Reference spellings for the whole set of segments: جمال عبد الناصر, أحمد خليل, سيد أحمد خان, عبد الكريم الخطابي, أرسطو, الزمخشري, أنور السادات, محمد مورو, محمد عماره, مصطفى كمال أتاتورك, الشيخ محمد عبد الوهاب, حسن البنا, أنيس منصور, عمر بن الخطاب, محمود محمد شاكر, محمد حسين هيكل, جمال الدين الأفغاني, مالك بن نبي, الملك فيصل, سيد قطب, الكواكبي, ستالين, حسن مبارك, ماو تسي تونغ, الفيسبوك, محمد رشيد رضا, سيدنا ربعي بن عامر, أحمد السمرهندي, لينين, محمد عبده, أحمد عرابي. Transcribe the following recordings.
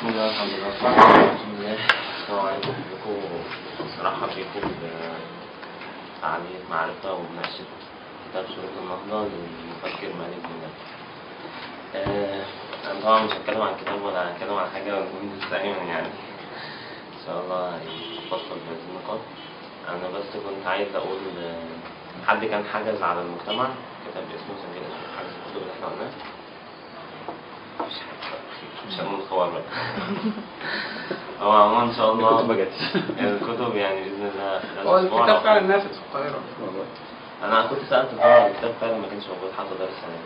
بسم الله الحمد لله والصلاة والسلام على رسول الله. السلام عليكم. بصراحة بيكم عملية معرفة ومناقشة كتاب سورة النهضة للمفكر مالك بن نبي. أنا طبعا مش هتكلم عن كتاب ولا هتكلم عن حاجة مهمة تقريبا يعني. إن شاء الله هيتفصل بهذه النقاط. أنا بس كنت عايز أقول حد كان حجز على المجتمع كتاب اسمه سجل اسمه حجز الكتب اللي إحنا قلناه. مش هنقول الخبر بقى. هو عموما ان شاء الله الكتب ما جاتش. الكتب يعني باذن الله. هو الكتاب فعلا نافذ في القاهره والله. انا كنت سالت الكتاب فعلا ما كانش موجود حتى دار السلام.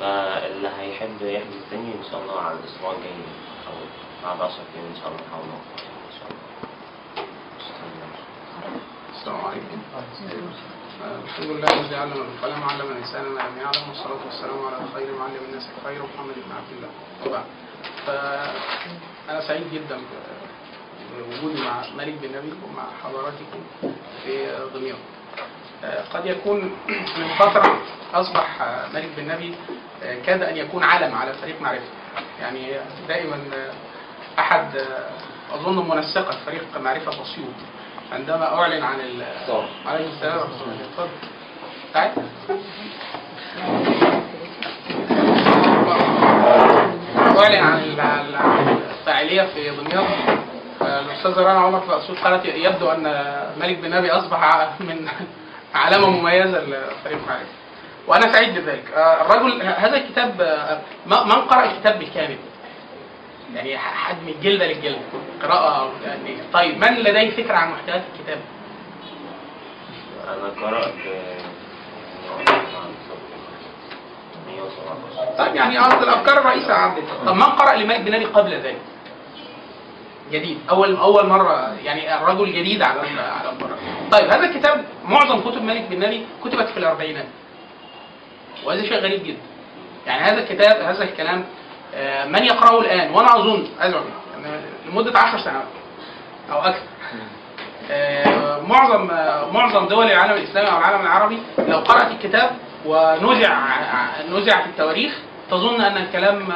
فاللي هيحب يحجز تاني ان شاء الله على الاسبوع الجاي او بعد 10 ايام ان شاء الله نحاول نوفر ان شاء الله. السلام عليكم. الحمد لله الذي علم بالقلم علم الانسان ما لم يعلم والصلاه والسلام على خير معلم الناس الخير محمد بن عبد الله. طبعا فانا سعيد جدا بوجودي مع مالك بن نبي ومع حضراتكم في دمياط. قد يكون من فتره اصبح مالك بن نبي كاد ان يكون علم على فريق معرفه. يعني دائما احد اظن منسقه فريق معرفه اسيوط عندما أعلن عن عليه السلام ورحمة الله وبركاته. تعال. أعلن عن الفاعلية في دمياط. الأستاذة رنا عمر في أسيوط قالت يبدو أن مالك بن نبي أصبح من علامة مميزة لفريق معرفة. وأنا سعيد بذلك. الرجل هذا الكتاب من قرأ الكتاب بالكامل؟ يعني حد من الجلده للجلده قراءه يعني. طيب من لديه فكره عن محتويات الكتاب؟ انا قرات 117. طيب يعني الافكار الرئيسيه عندك. طب من قرا لمالك بن نبي قبل ذلك؟ جديد اول مره يعني الرجل جديد على القراءه. طيب هذا الكتاب معظم كتب مالك بن نبي كتبت في الاربعينات. وهذا شيء غريب جدا. يعني هذا الكتاب هذا الكلام من يقرأه الآن وأنا أظن لمدة 10 سنوات أو أكثر. معظم دول العالم الإسلامي أو العالم العربي لو قرأت الكتاب ونزع في التواريخ تظن أن الكلام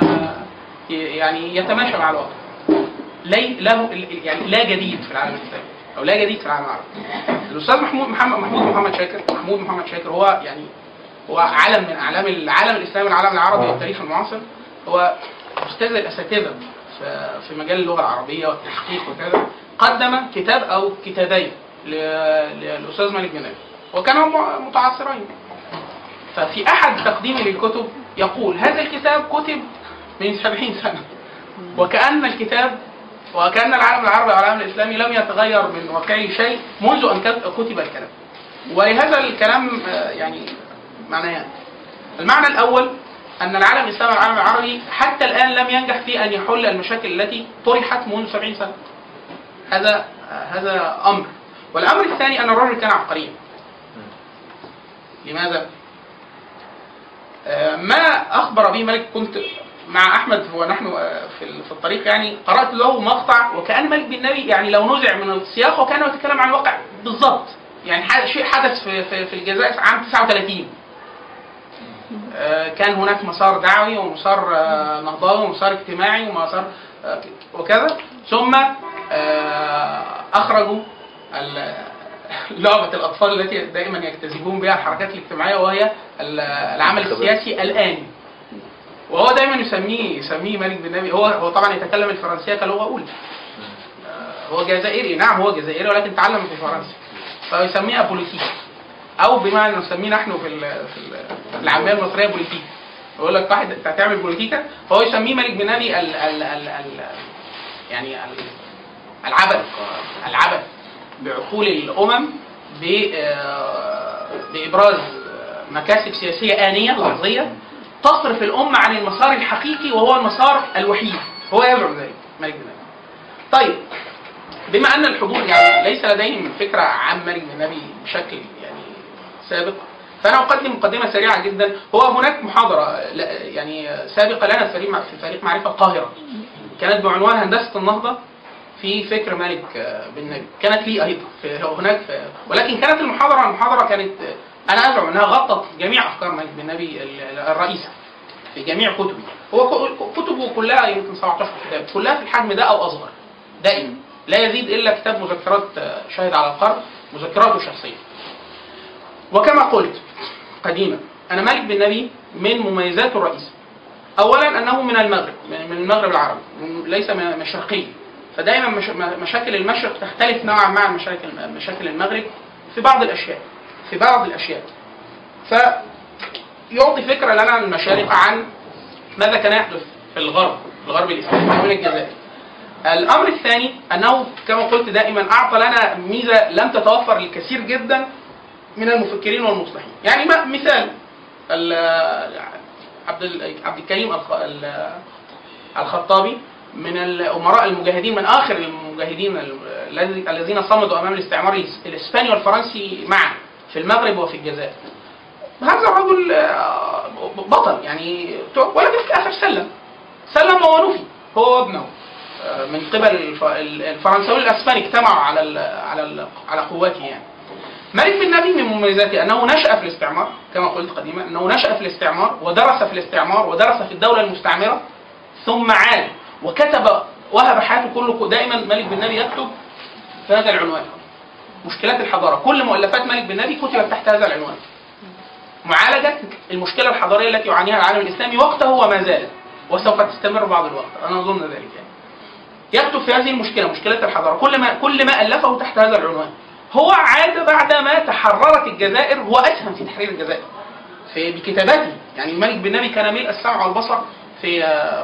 يعني يتماشى مع الواقع. يعني لا جديد في العالم الإسلامي أو لا جديد في العالم العربي. الأستاذ محمود محمد شاكر هو يعني هو علم من أعلام العالم الإسلامي والعالم العربي والتاريخ المعاصر. هو أستاذ الأساتذة في مجال اللغة العربية والتحقيق وكذا. قدم كتاب أو كتابين للأستاذ مالك بن نبي وكانوا متعاصرين. ففي أحد تقديمي للكتب يقول هذا الكتاب كتب من 70 سنة وكأن العالم العربي والعالم الإسلامي لم يتغير من واقعه شيء منذ أن كتب الكلام. ولهذا الكلام يعني معناه المعنى الأول أن العالم الإسلامي والعالم العربي حتى الآن لم ينجح في أن يحل المشاكل التي طرحت منذ 70 سنة. هذا أمر. والأمر الثاني أن الرجل كان عبقريا. لماذا؟ ما أخبر به مالك. كنت مع أحمد ونحن في الطريق يعني قرأت له مقطع وكأن مالك بن نبي يعني لو نزع من السياق وكأنه يتكلم عن الواقع بالضبط. يعني شيء حدث في الجزائر عام 39. كان هناك مسار دعوي ومسار نهضوي ومسار اجتماعي ومسار وكذا. ثم أخرجوا لعبة الأطفال التي دائما يجتذبون بها الحركات الاجتماعية وهي العمل السياسي الآني. وهو دائما يسميه مالك بن نبي. هو طبعا يتكلم الفرنسية كلغة أولى. هو جزائري. نعم هو جزائري ولكن تعلم في فرنسا. فيسميها بوليتيك أو بمعنى نسميه نحن في العامية المصرية بوليتيكا. يقول لك واحد تعمل بوليتيكا فهو يسميه مالك بن نبي يعني العبث بعقول الأمم بإبراز مكاسب سياسية آنية لحظية تصرف الأمة عن المسار الحقيقي وهو المسار الوحيد. هو يزعم ذلك مالك بن نبي. طيب بما أن الحضور يعني ليس لديهم فكرة عن مالك بن نبي بشكل سابقة. فأنا أقدم مقدمة سريعة جدا. هو هناك محاضرة يعني سابقة لنا في فريق معرفة القاهرة كانت بعنوان هندسة النهضة في فكر مالك بن نبي. كانت لي أيضا هناك ولكن كانت المحاضرة كانت أنا أزعم أنها غطت جميع أفكار مالك بن نبي الرئيسة. في جميع كتبي، هو كتبه كلها يمكن 17 كتاب كلها في الحجم ده أو أصغر دائما، لا يزيد إلا كتاب مذكرات شاهد على القرن، مذكراته الشخصية. وكما قلت قديما أن مالك بن نبي من مميزاته الرئيسية أولا أنه من المغرب، من المغرب العربي ليس مشرقي، فدائما مشاكل المشرق تختلف نوعا ما عن مشاكل المغرب في بعض الأشياء، فيعطي فكرة لنا عن المشارقة عن ماذا كان يحدث في الغرب، الإسلامي من الجزائر. الأمر الثاني أنه كما قلت دائما أعطى لنا ميزة لم تتوفر للكثير جدا من المفكرين والمصلحين، يعني مثال عبد الكريم الخطابي من الأمراء المجاهدين، من آخر المجاهدين الذين صمدوا أمام الاستعمار الإسباني والفرنسي معا في المغرب وفي الجزائر. هذا الرجل بطل يعني، ولكن في آخر سلم ونفي هو وابنه من قبل الفرنساوي الاسباني، اجتمعوا على ال على ال على قواته يعني. مالك بن نبي من مميزاته انه نشأ في الاستعمار كما قلت قديما، انه نشأ في الاستعمار ودرس في الاستعمار ودرس في الدولة المستعمرة ثم عاد وكتب، وهب حياته كله. دائما مالك بن نبي يكتب في هذا العنوان، مشكلات الحضارة، كل مؤلفات مالك بن نبي كتبت تحت هذا العنوان، معالجة المشكلة الحضارية التي يعانيها العالم الاسلامي وقته وما زالت وسوف تستمر بعض الوقت، انا اظن ذلك يعني. يكتب في هذه المشكلة، مشكلة الحضارة، كل ما ألفه تحت هذا العنوان. هو عاد بعدما تحررت الجزائر، هو أسهم في تحرير الجزائر بكتاباته، يعني مالك بن نبي كان ملء السمع والبصر في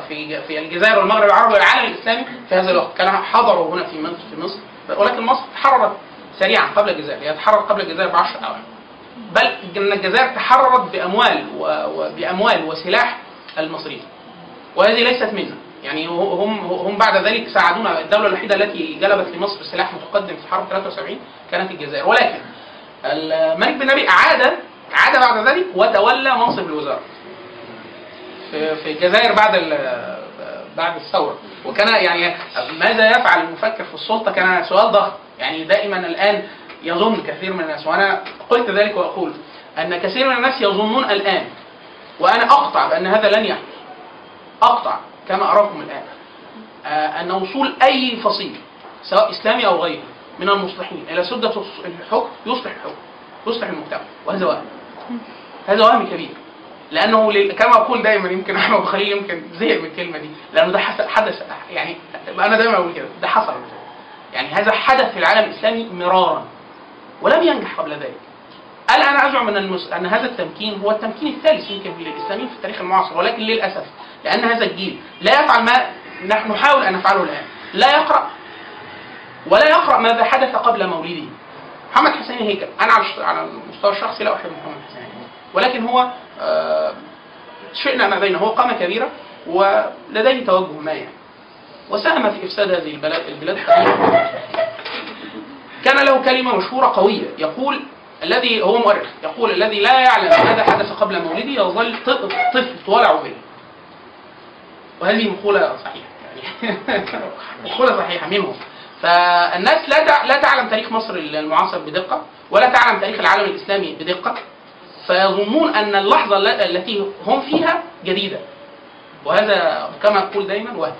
في في الجزائر والمغرب العربي والعالم الإسلامي في هذا الوقت، كان حضره هنا في مصر، ولكن مصر تحررت سريعا قبل الجزائر، يعني تحررت قبل الجزائر ب10 أواخر، بل أن الجزائر تحررت بأموال وسلاح المصريين، وهذه ليست منا. يعني هم بعد ذلك ساعدونا، الدولة الوحيدة التي جلبت لمصر سلاح متقدم في حرب 73 كانت الجزائر. ولكن الملك بن نبي عاد بعد ذلك وتولى منصب الوزارة في الجزائر بعد الثورة. وكان يعني ماذا يفعل المفكر في السلطة كان سؤال ضخم، يعني دائما الآن يظن كثير من الناس، وأنا قلت ذلك وأقول أن كثير من الناس يظنون الآن، وأنا أقطع بأن هذا لن يحدث، أقطع كما أراكم الآن، أن وصول أي فصيل سواء إسلامي أو غيره من المصلحين إلى سدة الحكم يصلح المجتمع، وهذا وهم، كبير، لأنه كما أقول دائما، يمكن أحمد خليل يمكن زهق من الكلمة دي، لأنه ده حدث، يعني أنا دائما أقول كده، ده حصل، يعني هذا حدث في العالم الإسلامي مرارا ولم ينجح قبل ذلك. ألا أنا أزعم أن هذا التمكين هو التمكين الثالث يمكن للإسلاميين في التاريخ المعاصر، ولكن للأسف لأن هذا الجيل لا يفعل ما نحن نحاول أن نفعله الآن، ولا يقرأ ماذا حدث قبل مولده. محمد حسين هيكل، أنا على المستوى الشخصي لا أحب محمد حسين هيكل، ولكن هو شئنا ما بينه، هو قامة كبيرة ولديه توجه ما يعني، وساهم في إفساد هذه البلاد الحقيقية. كان له كلمة مشهورة قوية يقول، الذي هو مؤرخ يقول، الذي لا يعلم ماذا حدث قبل مولدي يظل طفل طالع عمره، وهذه مقولة صحيحة يعني مقولة صحيحة منهم. فالناس لا تعلم تاريخ مصر المعاصر بدقة، ولا تعلم تاريخ العالم الإسلامي بدقة، فيظنون أن اللحظة التي هم فيها جديدة، وهذا كما أقول دائما وهم.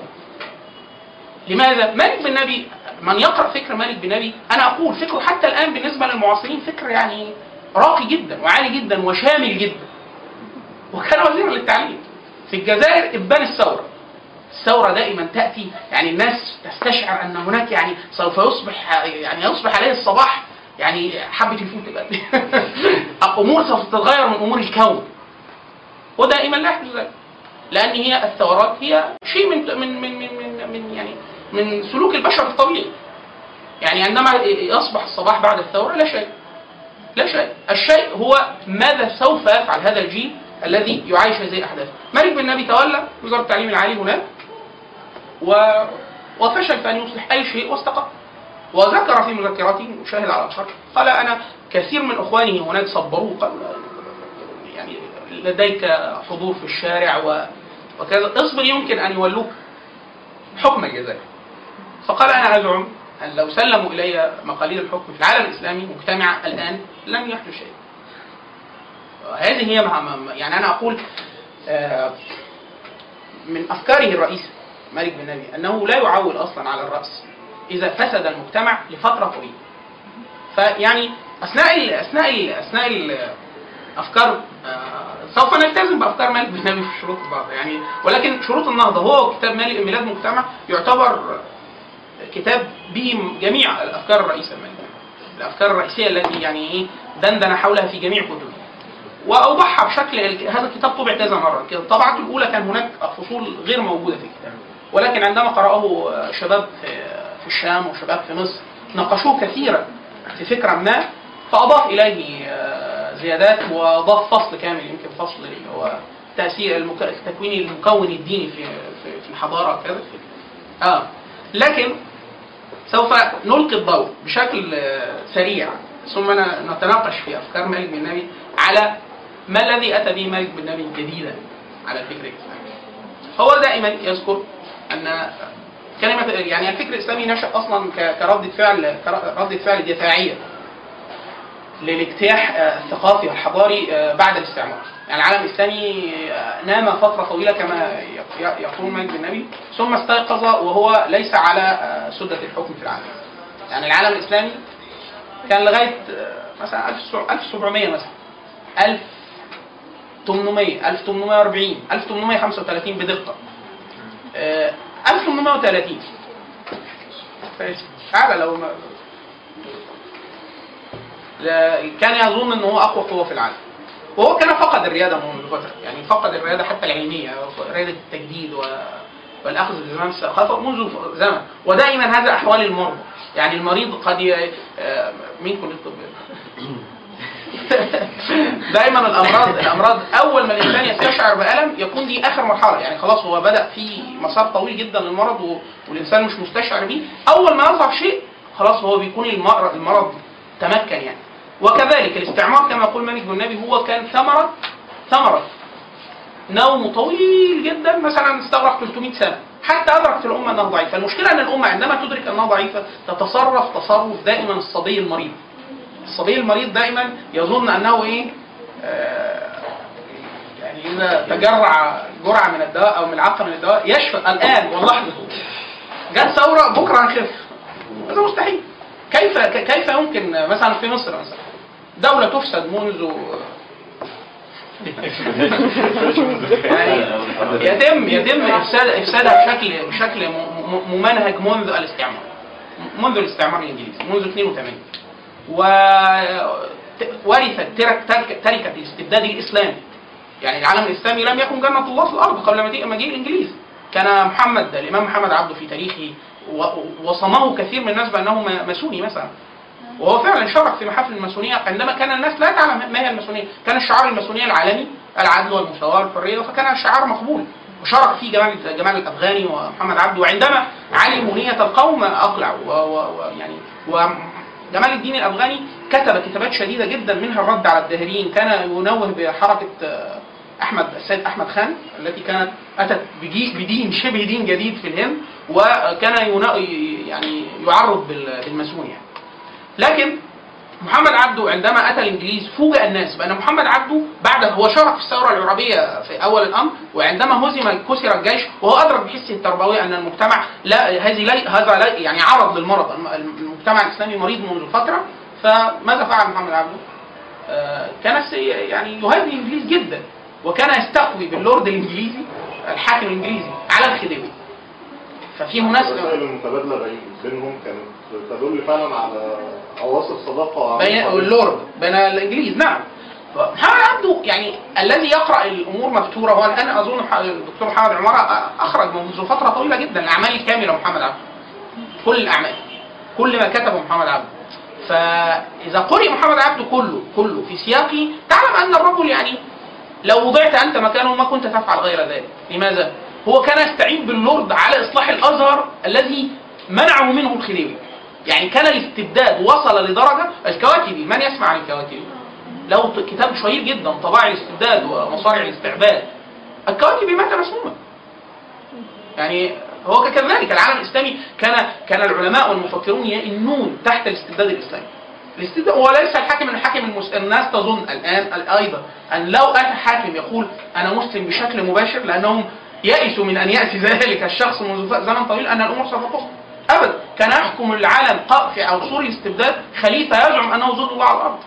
لماذا؟ مالك بن نبي، من يقرأ فكر مالك بن نبي، أنا أقول فكره حتى الآن بالنسبة للمعاصرين فكر يعني راقي جدا وعالي جدا وشامل جدا، وكان وزيرا للتعليم في الجزائر. إبان الثورة دائما تأتي، يعني الناس تستشعر أن هناك يعني سوف يصبح عليه الصباح، يعني حبة الفوت بقى أمور سوف تتغير من أمور الكون، ودائما لا يحدث ذلك، لأن هي الثورات هي شيء من سلوك البشر الطبيعي، يعني عندما يصبح الصباح بعد الثورة لا شيء، الشيء هو ماذا سوف يفعل هذا الجيل الذي يعيش هذه الأحداث. مالك بن نبي تولى وزارة التعليم العالي هناك وفشل في أن يصلح أي شيء واستقر، وذكر في مذكراته شاهد على الشرق، قال أنا كثير من إخواني هناك صبروه، قال يعني لديك حضور في الشارع وكذا، اصبر يمكن أن يولوك حكم الجزائر. فقال أنا أزعم أن لو سلموا إلي مقاليد الحكم في العالم الإسلامي مجتمع الآن لم يحدث شيء. هذه هي يعني أنا أقول من أفكاره الرئيسة مالك بن نبي أنه لا يعول أصلا على الرأس إذا فسد المجتمع لفترة طويلة. فيعني أثناء أفكار سوف نلتزم بأفكار مالك بن نبي في شروط بعض يعني، ولكن شروط النهضة هو كتاب ميلاد مجتمع يعتبر كتاب به جميع الأفكار الرئيسة مالك بن نبي، الأفكار الرئيسية التي يعني إيه دندن حولها في جميع كتبه وأوضحها بشكل. هذا الكتاب طبع كذا مرة، الطبعة الأولى كان هناك فصول غير موجودة في الكتاب، ولكن عندما قرأه شباب في الشام وشباب في مصر ناقشوه كثيرا في فكرة ما، فأضاف إليه زيادات وأضاف فصل كامل، يمكن فصل اللي هو تأثير التكوين المكون الديني في الحضارة كذا. لكن سوف نلقي الضوء بشكل سريع ثم نتناقش في أفكار مالك بن نبي على ما الذي أتى به مالك بن نبي جديدا على الفكر الإسلامي. هو دائما يذكر أن كلمة يعني الفكر الإسلامي نشأ أصلا كردة فعل دفاعية للاجتياح الثقافي والحضاري بعد الاستعمار. يعني العالم الإسلامي نام فترة طويلة كما يقول مالك بن نبي، ثم استيقظ وهو ليس على سدة الحكم في العالم. يعني العالم الإسلامي كان لغاية مثلا 1700 مثلا 1800 1840 1835 بدقة 1830 تعالى لو ما كان يظن ان هو اقوى قوة في العالم، وهو كان فقد الريادة منذ فترة، يعني فقد الريادة حتى العلمية، ريادة التجديد والأخذ بزمام الثقافة منذ زمن. ودائما هذا أحوال المرضى، يعني المريض قد مين كلية الطب دائما الأمراض أول ما الإنسان يستشعر بألم يكون دي آخر مرحلة، يعني خلاص هو بدأ في مسار طويل جدا للمرض والإنسان مش مستشعر بيه، أول ما يظهر شيء خلاص هو بيكون المرض تمكن يعني. وكذلك الاستعمار كما يقول مالك بن نبي هو كان ثمرة نوم طويل جدا مثلا استغرق 300 سنة حتى أدركت الأمة أنها ضعيفة. المشكلة أن الأمة عندما تدرك أنها ضعيفة تتصرف تصرف دائما الصبي المريض. الصبي المريض دائما يظن أنه إيه يعني إذا تجرع جرعة من الدواء أو ملعقة من الدواء يشفى الآن واللحظة، جت ثورة بكرة هنخف، هذا مستحيل. كيف يمكن مثلا في مصر مثلا دولة تفسد منذ يعني يتم إفسادها بشكل ممنهج منذ الاستعمار الإنجليزي منذ 82، وورثت تركة الاستبداد الإسلامي. يعني العالم الإسلامي لم يكن جنة الله في الأرض قبل ما جاء الإنجليز. كان الإمام محمد عبده في تاريخه وصمه كثير من الناس بأنه ماسوني مثلا، وهو فعلا شارك في محافل الماسونية عندما كان الناس لا تعلم ما هي الماسونية. كان الشعار الماسونية العالمي العدل والمساواة والحرية، فكان الشعار مقبول وشارك فيه جمال الأفغاني ومحمد عبده، وعندما علموا نية القوم أقلعوا. ويعني جمال الدين الأفغاني كتب كتابات شديدة جدا منها الرد على الداهريين، كان ينوه بحركة السيد أحمد خان التي كانت أتت بدين شبه دين جديد في الهند، وكان يعني يعرض بالماسونية. لكن محمد عبده عندما أتى الإنجليز فوجئ الناس بأن محمد عبده بعد هو شارك في الثورة العربية في أول الأمر، وعندما كسر الجيش وهو أدرك بحسه التربوي أن المجتمع هذا يعني عرض للمرض، المجتمع الإسلامي مريض منذ فترة. فماذا فعل محمد عبده؟ كان يعني يهاجم الإنجليز جدا، وكان يستقوي باللورد الإنجليزي الحاكم الإنجليزي على الخديوي. ففي مناسبة مسائل المتبادلة بينهم كانت تدل فعلا على أواصر صداقة بين اللورد بين الإنجليز. نعم، محمد عبده يعني الذي يقرأ الأمور مفتورة، هو الآن أظن الدكتور محمد عماره أخرج منذ فترة طويلة جدا الأعمال الكاملة محمد عبده، كل الأعمال كل ما كتبه محمد عبده. فإذا قرئ محمد عبده كله في سياقه تعلم أن الرجل يعني لو وضعت أنت مكانه ما كنت تفعل غير ذلك. لماذا؟ هو كان يستعين باللورد على إصلاح الأزهر الذي منعه منه الخديوي. يعني كان الاستبداد وصل لدرجة الكواكبي، من يسمع عن الكواكبي؟ لو كتاب شهير جدا طباع الاستبداد ومصارع الاستعباد. الكواكبي مات مسموما. يعني هو كذلك العالم الإسلامي كان العلماء والمفكرون يئنون تحت الاستبداد الإسلامي. الاستبداد وليس الحاكم الناس تظن الآن أيضا أن لو أتى حاكم يقول أنا مسلم بشكل مباشر لأنهم يئسوا من أن يأتي ذلك الشخص منذ زمن طويل أن الأمور سوف تصلح. أبدا. كان يحكم العالم قاضي أو سوري استبداد خليفة يزعم أنه ظل الله على الأرض.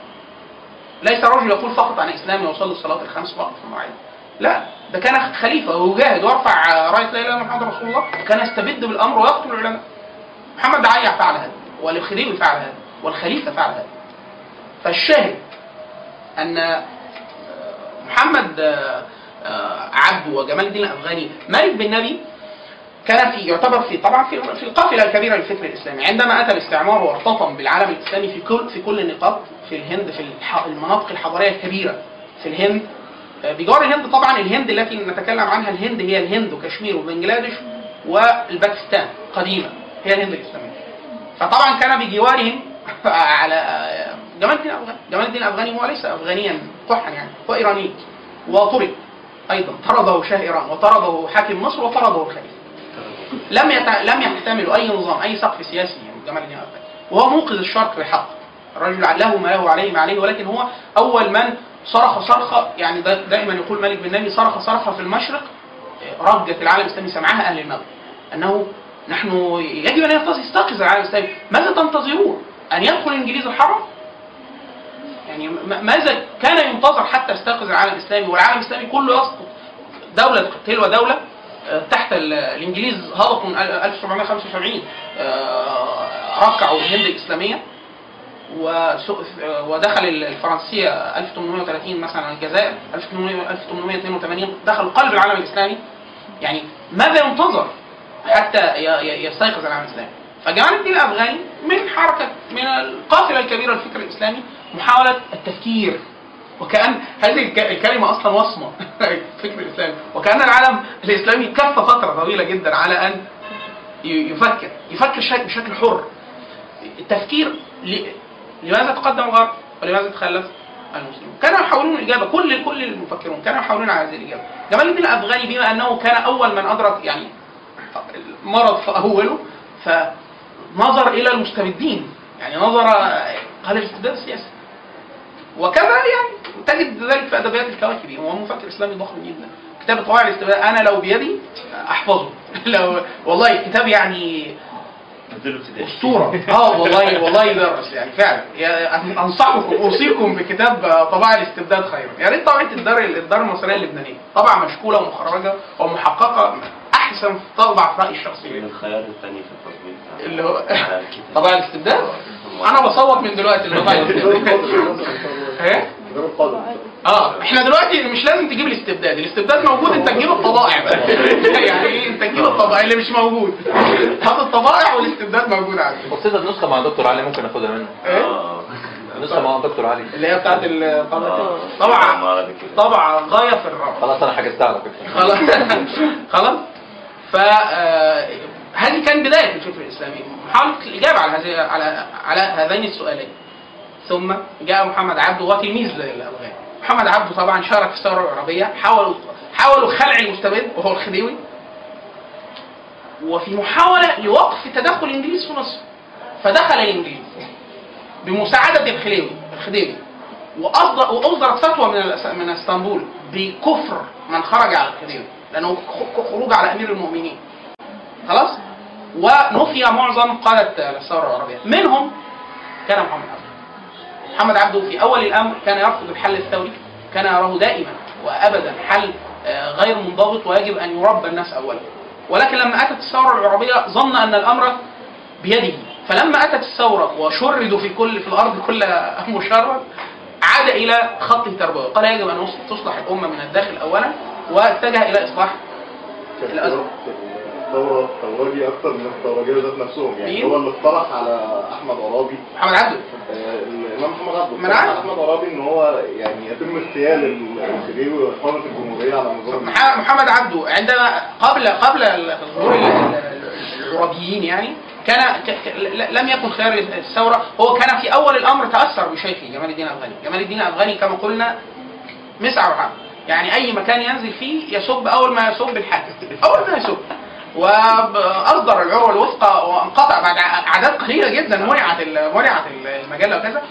ليس رجل يقول فقط عن إسلامي ويصلي الصلاة الخمس فقط في المواعيد. لا، ده كان خليفة ويجاهد ويرفع راية لا إله إلا محمد رسول الله، وكان يستبد بالأمر ويقتل العلماء. محمد عيع فعل هذا، والخديوي فعل هذا، والخليفة فعل هذا. فالشاهد أن محمد عبده وجمال الدين الأفغاني مالك بن نبي كان في القافلة الكبيرة للفكر الإسلامي. عندما أتى الاستعمار وارتطم بالعالم الإسلامي في كل النقاط في الهند، في المناطق الحضارية الكبيرة في الهند بجوار الهند. طبعا الهند التي نتكلم عنها الهند هي الهند وكشمير وبنجلاديش والباكستان قديما، هي الهند الإسلامية. فطبعا كان بجوارهم على جمال الدين الأفغاني. جمال الدين الأفغاني هو ليس أفغانيا قحا يعني، هو إيراني، وطرد أيضا، طرده شاه إيران وطرده حاكم مصر وطرده الخليفة. لم يحتملوا أي نظام، أي سقف سياسي يعني جمال الدين الأفغاني، وهو موقظ الشرق بالحق. الرجل له ما له عليه ما عليه، ولكن هو أول من صرخ صرخة، يعني دائما يقول مالك بن نبي صرخ صرخة في المشرق رجت العالم الإسلامي سمعها أهل المغرب، أنه نحن يجب أن يستيقظ العالم الإسلامي. ماذا تنتظرون؟ أن يدخل إنجليز الحرم؟ يعني ماذا كان ينتظر حتى يستيقظ العالم الإسلامي والعالم الإسلامي كله يسقط دولة تلو دولة تحت الإنجليز؟ هبطوا من 1775، ركعوا الهند الإسلامية، ودخل الفرنسية 1830 مثلا الجزائر، 1882 دخل قلب العالم الإسلامي. يعني ماذا ينتظر حتى يستيقظ العالم الإسلامي؟ فجمال الدين الأفغاني من القافلة الكبيرة للفكر الإسلامي محاولة التفكير، وكأن هذه الكلمة أصلا وصمة الفكر الإسلامي، وكأن العالم الإسلامي كف فترة طويلة جدا على أن يفكر بشكل حر. التفكير لماذا تقدم الغرب ولماذا تخلف المسلمون؟ كانوا يحاولون الإجابة، كل المفكرون كانوا يحاولون على هذه الإجابة. جمال الدين الأفغاني بما أنه كان أول من أدرك يعني المرض في أوله، فنظر إلى المستبدين، يعني نظر قال الاستبداد السياسي. وكذا يعني تجد ذلك في أدبيات الكواكبي، هو مفكر إسلامي ضخم جدا، كتاب قواعد الاستبداد أنا لو بيدي أحفظه لو والله الكتاب يعني أسطورة. والله درس يعني فعلا، يعني أنصحكم أوصيكم بكتاب طباع الاستبداد خيرا. يا ريت طبعة الدار المصرية اللبنانية، طبعة مشكولة ومخرجة ومحققة، أحسن طبعة في رأيي الشخصي. من الخيار الثاني في التصميم اللي هو طباع الاستبداد. أنا بصوت من دلوقتي طباع الاستبداد. احنا دلوقتي مش لازم تجيب الاستبداد، الاستبداد موجود، انت تجيب الطبائع بقى. يعني انت تجيب الطبائع اللي مش موجود، هات الطبائع والاستبداد موجود عندك. بص ده النسخه مع دكتور علي ممكن اخدها منه. النسخه مع دكتور علي اللي هي بتاعت طبعا غايه في الرعب. خلاص انا حجزتها على فكره. خلاص فهذه كان بدايه الفكر الاسلامي، محاوله الاجابه على هذين السؤالين. ثم جاء محمد عبده وتلميذ الأفغاني. محمد عبده طبعا شارك في الثورة العربية، حاولوا خلع المستبد وهو الخديوي، وفي محاولة لوقف تدخل الإنجليز في مصر، فدخل الإنجليز بمساعدة الخديوي، وأصدرت فتوى من اسطنبول بكفر من خرج على الخديوي، لأنه خروج على أمير المؤمنين. خلاص؟ ونفي معظم قادة الثورة العربية، منهم كان محمد عبده. محمد عبده في أول الأمر كان يرفض الحل الثوري، كان يراه دائما وأبدا حل غير منضبط ويجب أن يربى الناس أولا. ولكن لما أتت الثورة العربية ظن أن الأمر بيده، فلما أتت الثورة وشردوا في الأرض كل مشرد، عاد إلى خط التربوي، قال يجب أن تصلح الأمة من الداخل أولا، واتجه إلى إصلاح الأزرق. الثورة الثورية أكثر من الثورية ذات نفسهم، يعني هو اللي اقترح على أحمد عرابي، محمد عبده، الإمام محمد عبده، أحمد عرابي إن هو يعني يتم اغتيال الخديوي وإقامة الجمهورية على نظام محمد عبده. عندما قبل ظهور العرابيين يعني كان لم يكن خيار الثورة، هو كان في أول الأمر تأثر بشيخه جمال الدين الأفغاني. جمال الدين الأفغاني كما قلنا مسع وحام، يعني أي مكان ينزل فيه يسب أول ما يسب الحاكم وأصدر العروة الوثقى، وانقطع بعد أعداد قليلة جدا، منعت المجلة وكذا،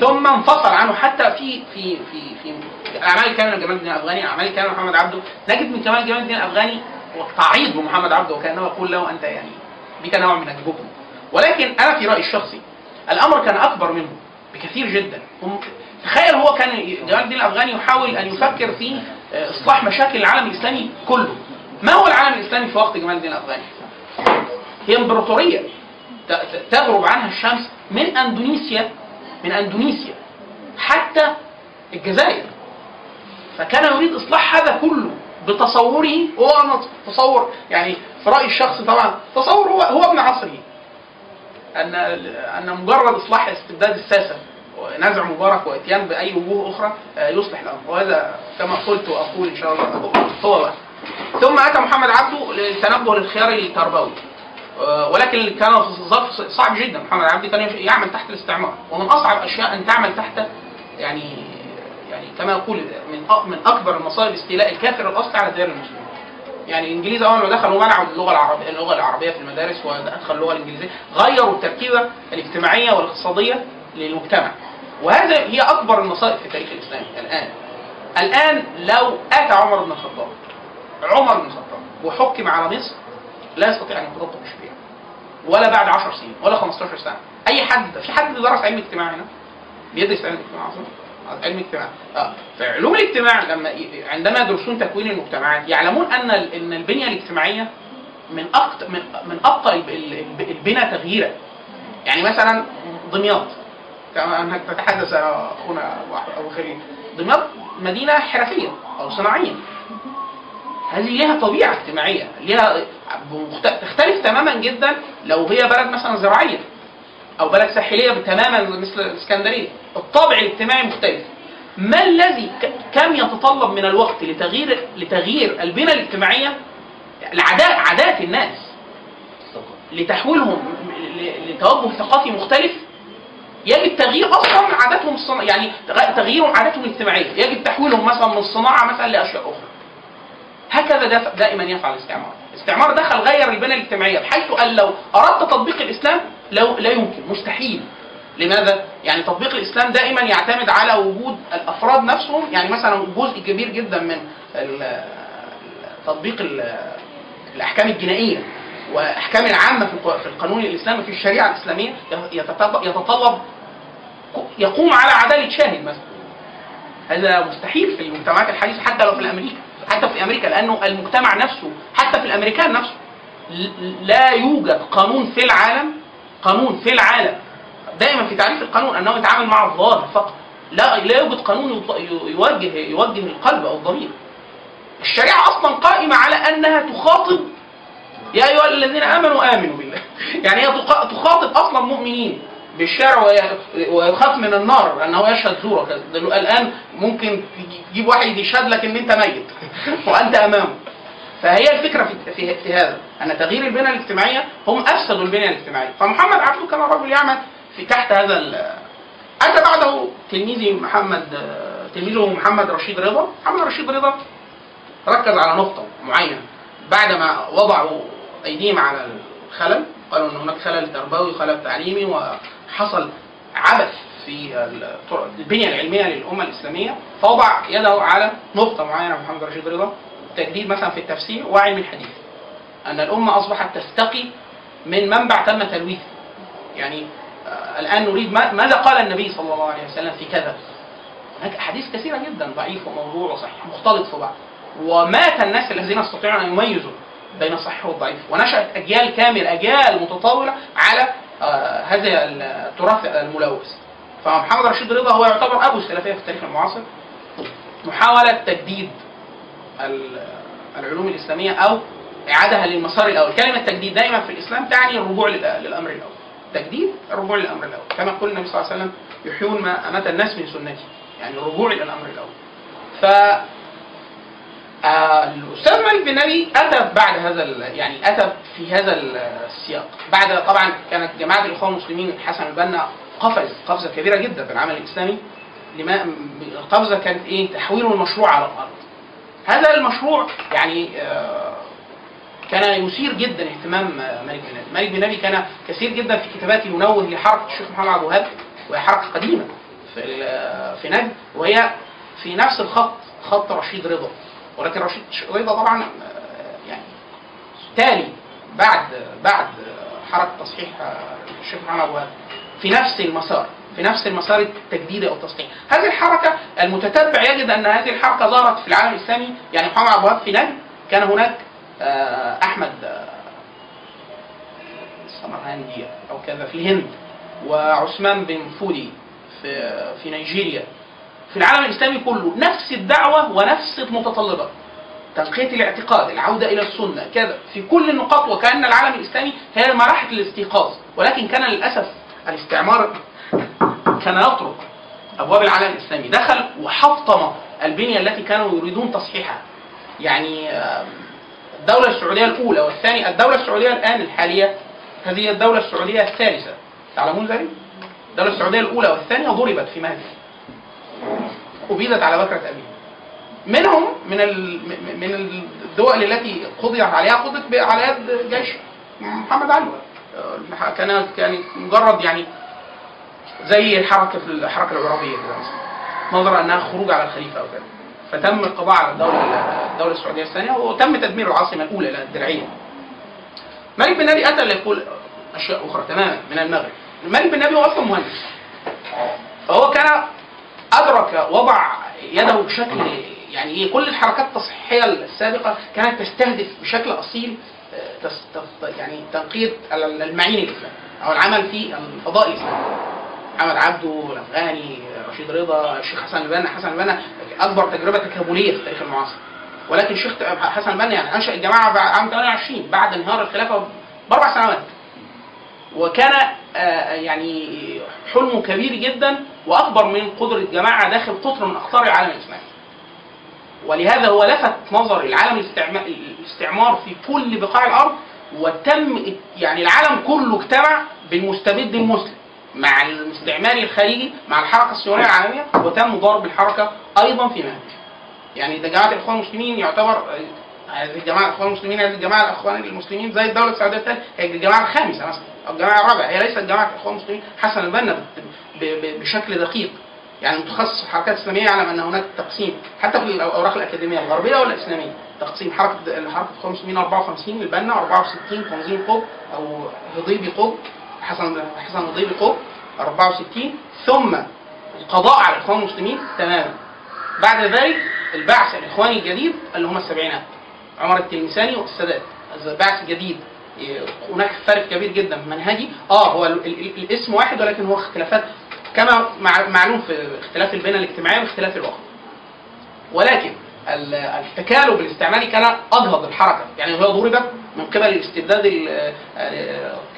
ثم انفصل عنه. حتى في الأعمال الكاملة لجمال الدين الأفغاني، أعمال كاملة محمد عبده، نجد من كمال جمال الدين الأفغاني والتعيض بمحمد عبده وكأنه يقول له أنت يعني دي كان نوع من الجبن. ولكن أنا في رأيي الشخصي الأمر كان أكبر منه بكثير جدا. تخيل هو كان جمال الدين الأفغاني يحاول أن يفكر في إصلاح مشاكل العالم الإسلامي كله. ما هو العالم الإسلامي في وقت جمال الدين الأفغاني؟ هي إمبراطورية تغرب عنها الشمس من أندونيسيا حتى الجزائر. فكان يريد إصلاح هذا كله بتصوره. هو تصور يعني في رأي الشخص طبعا تصور هو ابن عصره أن مجرد إصلاح استبداد الساسة ونزع مبارك وإتيان بأي وجوه أخرى يصلح الأمر. وهذا كما قلت وأقول إن شاء الله هو بقى. ثم أتى محمد عبده للتنبه للخيار التربوي، ولكن كان ظرف صعب جدا. محمد عبده كان يعمل تحت الاستعمار، ومن أصعب أشياء أن تعمل تحت يعني كما يقول من أكبر المصائب استيلاء الكافر الأصلي على ديار المسلمين. يعني الإنجليز أول ما دخلوا منعوا اللغة العربية في المدارس وأدخل اللغة الإنجليزية، غيروا التركيبة الاجتماعية والاقتصادية للمجتمع. وهذا هي أكبر المصائب في تاريخ الإسلام. الآن لو أتى عمر بن الخطاب وحكم على مصر لا يستطيع أن يتطرق بشبيه ولا بعد 10 سنين ولا 15 سنة. أي حد في حد درس علم اجتماع هنا بيدرس علم اجتماع أصلا؟ علم اجتماع في علوم الاجتماع عندما يدرسون تكوين المجتمعات يعلمون ان البنيه الاجتماعيه من ابطا البنى تغييرا. يعني مثلا دمياط، انا بتحدث هنا ابو خليل، دمياط مدينه حرفيه او صناعيه، هذه لها طبيعه اجتماعيه لها تختلف تماما جدا لو هي بلد مثلا زراعيه أو بلد ساحلية تماما مثل الإسكندرية. الطابع الاجتماعي مختلف. ما الذي كم يتطلب من الوقت لتغيير البنى الاجتماعية، عادات الناس، لتحويلهم لتوجه ثقافي مختلف؟ يجب تغيير أصلا عاداتهم يعني تغييرهم عاداتهم الاجتماعية، يجب تحويلهم مثلا من الصناعة مثلا لأشياء أخرى. هكذا دائما يفعل الاستعمار دخل غير البنى الاجتماعية بحيث أن لو أردت تطبيق الإسلام لا يمكن، مستحيل. لماذا؟ يعني تطبيق الإسلام دائما يعتمد على وجود الأفراد نفسهم. يعني مثلا جزء كبير جدا من تطبيق الأحكام الجنائية وأحكام العامة في القانون الإسلامي في الشريعة الإسلامية يتطلب يقوم على عدالة شاهد مثلا. هذا مستحيل في المجتمعات الحديثة حتى لو في الأمريكا. حتى في أمريكا لأنه المجتمع نفسه حتى في الأمريكان نفسه لا يوجد قانون في العالم. دائما في تعريف القانون أنه يتعامل مع الظاهر فقط. لا يوجد قانون يوجه القلب أو الضمير. الشريعة أصلا قائمة على أنها تخاطب يا أيها الذين آمنوا بالله. يعني هي تخاطب أصلا مؤمنين بالشارع ويخاف من النار لأنه يشهد زورك. الآن ممكن تجيب واحد يشهد لك أن أنت ميت وأنت أمامه. فهي الفكرة في هذا أن تغيير البنية الاجتماعية هم أفسدوا البنية الاجتماعية. فمحمد عبده كان رجل يعمل تحت هذا أتى بعده تلميذه محمد رشيد رضا ركز على نقطة معينة. بعدما وضعوا أيديهم على الخلل قالوا أن هناك خلل تربوي وخلل تعليمي وحصل عبث في البنية العلمية للأمة الإسلامية، فوضع يده على نقطة معينة محمد رشيد رضا، تجديد مثلا في التفسير وعلم الحديث، أن الأمة أصبحت تستقي من منبع تم تلويثه. يعني الآن نريد ماذا قال النبي صلى الله عليه وسلم في كذا. هناك أحاديث كثيرة جدا ضعيف وموضوع وصحيح مختلط في بعض، ومات الناس الذين يستطيعون أن يميزوا بين الصحيح والضعيف، ونشأت أجيال كاملة أجيال متطاولة على هذا التراث الملوث. فمحمد رشيد رضا هو يعتبر أبو السلفية في التاريخ المعاصر، محاولة تجديد العلوم الإسلامية أو إعادها للمسار الأول. كلمة تجديد دائما في الإسلام تعني الرجوع للأمر الأول. تجديد الرجوع للأمر الأول كما قال النبي صلى الله عليه وسلم يحيون ما أمات الناس من سنتي، يعني الرجوع إلى الأمر الأول. الأستاذ مالك بن نبي أتى بعد هذا يعني أتى في هذا السياق. بعد طبعا كانت جماعة الإخوان المسلمين حسن البنا قفزة كبيرة جدا بالعمل الإسلامي. لما القفزة كانت إيه؟ تحويل المشروع على الأرض. هذا المشروع يعني كان يثير جدا اهتمام مالك بن نبي. مالك بن نبي كان كثير جدا في كتاباته ينوه لحركة الشيخ محمد عبد الوهاب، وهي حركة قديمة في نجد، وهي في نفس الخط رشيد رضا. ولكن رشيد رضا طبعا يعني تالي بعد حركة تصحيح الشيخ محمد عبد الوهاب في نفس المسار، في نفس المسار التجديدي او التصحيح. هذه الحركه المتتبع يجد ان هذه الحركه ظهرت في العالم الاسلامي، يعني محمد عبد الوهاب في نجد كان هناك احمد السمرهندي او كذا في الهند، وعثمان بن فودي في نيجيريا. في العالم الاسلامي كله نفس الدعوه ونفس المتطلبات، تنقية الاعتقاد، العوده الى السنه، كذا في كل النقاط. وكان العالم الاسلامي هي مراحل الاستيقاظ، ولكن كان للاسف الاستعمار كان يطرق ابواب العالم الاسلامي، دخل وحطم البنيه التي كانوا يريدون تصحيحها. يعني الدوله السعوديه الاولى والثانيه، الدوله السعوديه الان الحاليه هذه الدوله السعوديه الثالثه، تعلمون ذلك؟ الدوله السعوديه الاولى والثانيه ضربت في مهد، أبيدت على بكره ابيها. منهم من الدول التي قضيت عليها، قضت على يد جيش محمد علي. كانت مجرد يعني زي الحركه العرابيه كده، نظرا انها خروج على الخليفه او كده، فتم القضاء على الدوله السعوديه الثانيه، وتم تدمير العاصمه الاولى الدرعيه. مالك بن نبي اتى ليقول اشياء اخرى تماما من المغرب. مالك بن نبي هو اصلا مهندس، فهو كان ادرك وضع يده بشكل يعني كل الحركات التصحيحيه السابقه كانت تستهدف بشكل اصيل يعني تنقية المعين الاسلامي او العمل في الفضاء الاسلامي. محمد عبده الأفغاني، رشيد رضا، الشيخ حسن البنا. حسن البنا أكبر تجربة تكابلية في التاريخ المعاصر، ولكن الشيخ حسن البنا يعني أنشأ الجماعة عام 28 بعد انهيار الخلافة بأربع سنوات، وكان يعني حلمه كبير جدا وأكبر من قدرة جماعة داخل قطر من أقطار العالم الإسلامي. ولهذا هو لفت نظر العالم الاستعمار في كل بقاع الأرض، وتم يعني العالم كله اجتمع بالمستبد المسلم مع الاستعماري الخارجي مع الحركه الصهيونيه العالميه، وتم ضرب الحركه ايضا في مهد. يعني ده جماعه الاخوان المسلمين، يعتبر هذه الجماعه الاخوان المسلمين، هذه الجماعه الاخوان المسلمين زي الدوله السعوديه الثانيه هي الجماعه الخامسه مثلا او الجماعه الرابعه، هي ليست جماعه الاخوان المسلمين. حسن البنا بشكل دقيق يعني متخصص الحركات الاسلاميه يعلم ان هناك تقسيم حتى في الاوراق الاكاديميه الغربيه والاسلاميه، تقسيم حركه الاخوان المسلمين 54 البنا، 64 تنظيم قطب او هضيبي قطب، حسن البنا قطب 64، ثم القضاء على الاخوان المسلمين تماما. بعد ذلك البعث الاخواني الجديد اللي هم السبعينات، عمر التلمساني والسادات، بعث جديد. هناك فرق كبير جدا منهجي، هو الاسم واحد، ولكن هو اختلافات كما معلوم في اختلاف البنى الاجتماعيه واختلاف الوقت. ولكن التكالب الاستعماري كان اجهض الحركه، يعني هي ضربت من قبل الاستبداد.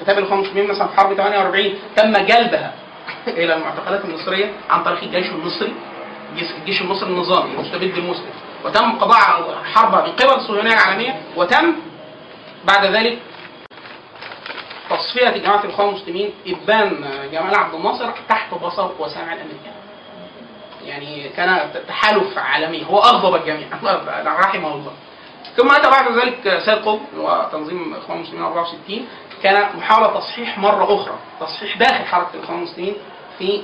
كتاب الاخوان المسلمين مثلا في حرب 48 تم جلبها الى المعتقلات المصريه عن طريق الجيش المصري، الجيش المصري النظامي المستبد المسلم، وتم القضاء على حربها من قبل الصهيونيه العالميه، وتم بعد ذلك تصفيه جماعه الاخوان المسلمين، ابان جمال عبد الناصر تحت بصر وسمع الامريكان. يعني كان تحالف عالمي، هو اغضب الجميع رحمه الله. ثم أتى بعد ذلك سيد قطب وتنظيم إخوان المسلمين 64، كان محاولة تصحيح مرة أخرى، تصحيح داخل حركة الإخوان المسلمين في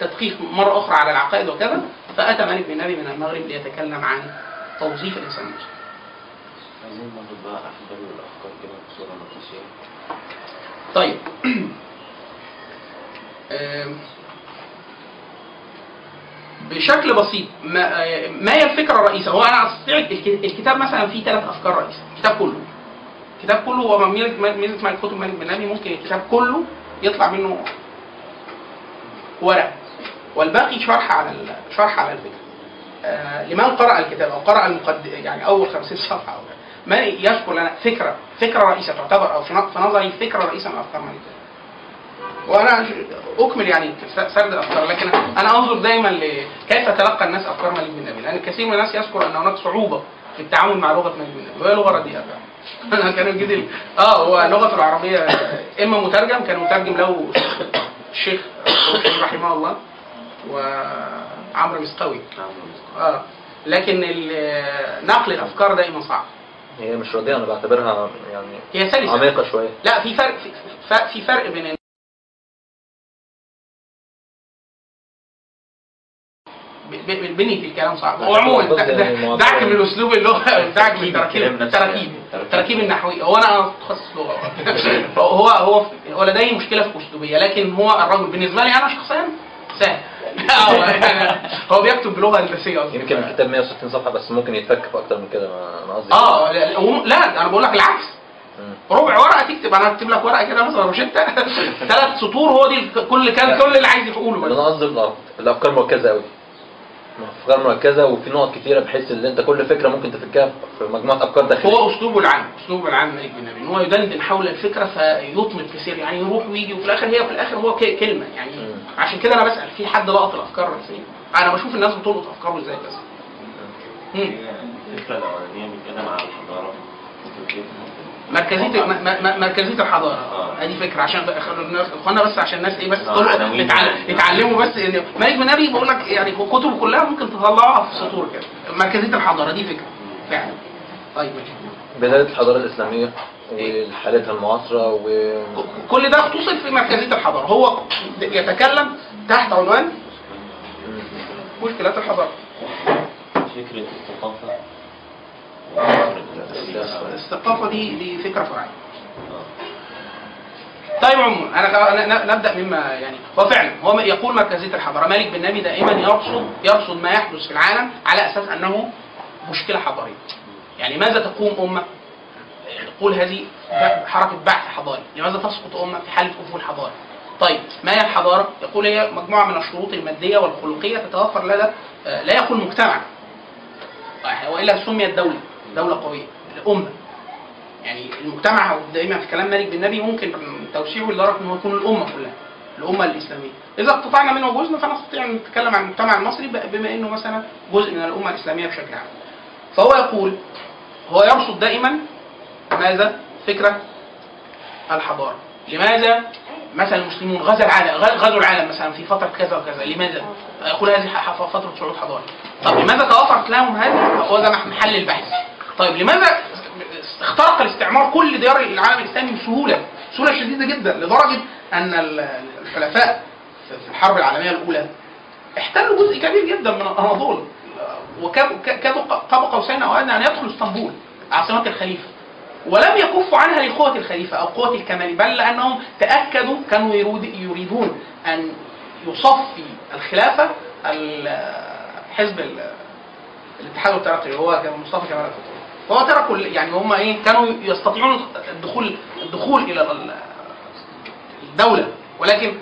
تدقيق مرة أخرى على العقائد وكذا. فأتى مالك بن نبي من المغرب ليتكلم عن توظيف الإنسان المسلم. عايزين ناخد بقى أخبار والأفكار كده بصورة مقياسية. طيب بشكل بسيط ما هي الفكره الرئيسيه؟ هو انا استطيع الكتاب مثلا فيه ثلاث افكار رئيسيه، الكتاب كله هو ميزه مع الكتب مالك بن نبي، ممكن الكتاب كله يطلع منه ورق والباقي شرح على الفكره. لمن قرأ الكتاب او قرأ المقدمه، يعني اول 50 صفحه او ما يذكر لنا فكره رئيسه تعتبر، او في نظري فكره رئيسه من افكار مالك. وانا اكمل يعني سرد الافكار، لكن انا انظر دايما لكيف تلقى الناس افكار مالك بن نبي، لان كثير من الناس يذكر ان هناك صعوبه في التعامل مع لغه مالك بن نبي، وهي لغه رديئه. انا كان الجديد هو اللغه العربيه اما مترجم، كان مترجم له الشيخ رحمه الله وعمرو مسقوي، لكن نقل الافكار دائما صعب. هي مش رديئه، انا بعتبرها يعني هي سلسه عميقه شويه. لا، في فرق بين البني في الكلام صعب. وعموما دعك من الاسلوب اللغه بتاعك من التراكيب النحوي. هو انا متخصص لغه هو لديه مشكله في الاسلوبيه، لكن هو الراجل بالنسبه لي انا شخصيا سهل. هو بيكتب بلغه هندسيه اصلا، يمكن الكتاب 160 صفحه بس ممكن يتفك في اكتر من كده. انا قصدي لا انا بقول لك العكس، ربع ورقه تكتب. انا هكتب لك ورقه كده مثلا مش انت 3 سطور، هو دي كل اللي عايز يقوله. انا قصدي الافكار مركزه قوي، افكار مركزه وفي نقط كتيره بحيث ان انت كل فكره ممكن تفكها في مجموعه افكار داخليه. هو اسلوبه العام مالك بن نبي هو يدندن حول الفكره فيطمط في سر، يعني يروح ويجي، وفي الاخر هي هو كلمه يعني. عشان كده انا بسال في حد لقط الافكار فين؟ انا بشوف الناس بتلقط افكاره ازاي بس. الفكره الاولانيه بنتكلم على الحضاره، مركزيه الحضاره. ادي فكره عشان اخوانا، بس عشان الناس ايه بس يتعلموا بس. مالك بن نبي بقول لك يعني كتبه كلها ممكن تطلعها في سطور كده. مركزيه الحضاره دي فكره فعلا. طيب بدايه الحضاره الاسلاميه وحالتها المعاصره كل ده اختصر في مركزيه الحضاره. هو يتكلم تحت عنوان مشكلات الحضاره، فكره الثقافه. الثقافه دي فكره فرعيه. طيب عموما انا نبدا مما يعني. وفعلا هو يقول مركزيه الحضاره. مالك بن نبي دائما يرصد ما يحدث في العالم على اساس انه مشكله حضاريه. يعني ماذا تقوم امه؟ تقول هذه حركه بعث حضاري. لماذا تسقط امه في حاله افول حضاري؟ طيب ما هي الحضاره؟ يقول هي مجموعه من الشروط الماديه والخلقيه تتوفر لدى لا يكون مجتمع والا سميت دوله قويه الامه. يعني المجتمع دايما في كلام مالك بن نبي ممكن توسيعه لدرجه ان هو يكون الامه كلها، الامه الاسلاميه. اذا قطعنا منه جزء فنستطيع ان نتكلم عن المجتمع المصري بما انه مثلا جزء من الامه الاسلاميه بشكل عام. فهو يقول هو يرصد دائما ماذا؟ فكره الحضاره. لماذا مثلا المسلمون غزوا العالم مثلا في فتره كذا وكذا؟ لماذا؟ يقول هذه فتره صعود حضاري. طب لماذا توفرت لهم هذه؟ هو ده محل البحث. طيب لماذا اخترق الاستعمار كل ديار العالم الاسلامي بسهوله شديده جدا، لدرجه ان الحلفاء في الحرب العالميه الاولى احتلوا جزء كبير جدا من الاناضول، وكادوا قاب قوسين او ادنى ان يدخلوا اسطنبول عاصمه الخليفه، ولم يكفوا عنها لقوة الخليفة أو قوة الكمال، بل لأنهم تأكدوا كانوا يريدون أن يصفي الخلافة حزب الاتحاد والترقي، هو مصطفى كمال أتاتورك. فهو تركوا يعني هم إيه كانوا يستطيعون الدخول إلى الدولة، ولكن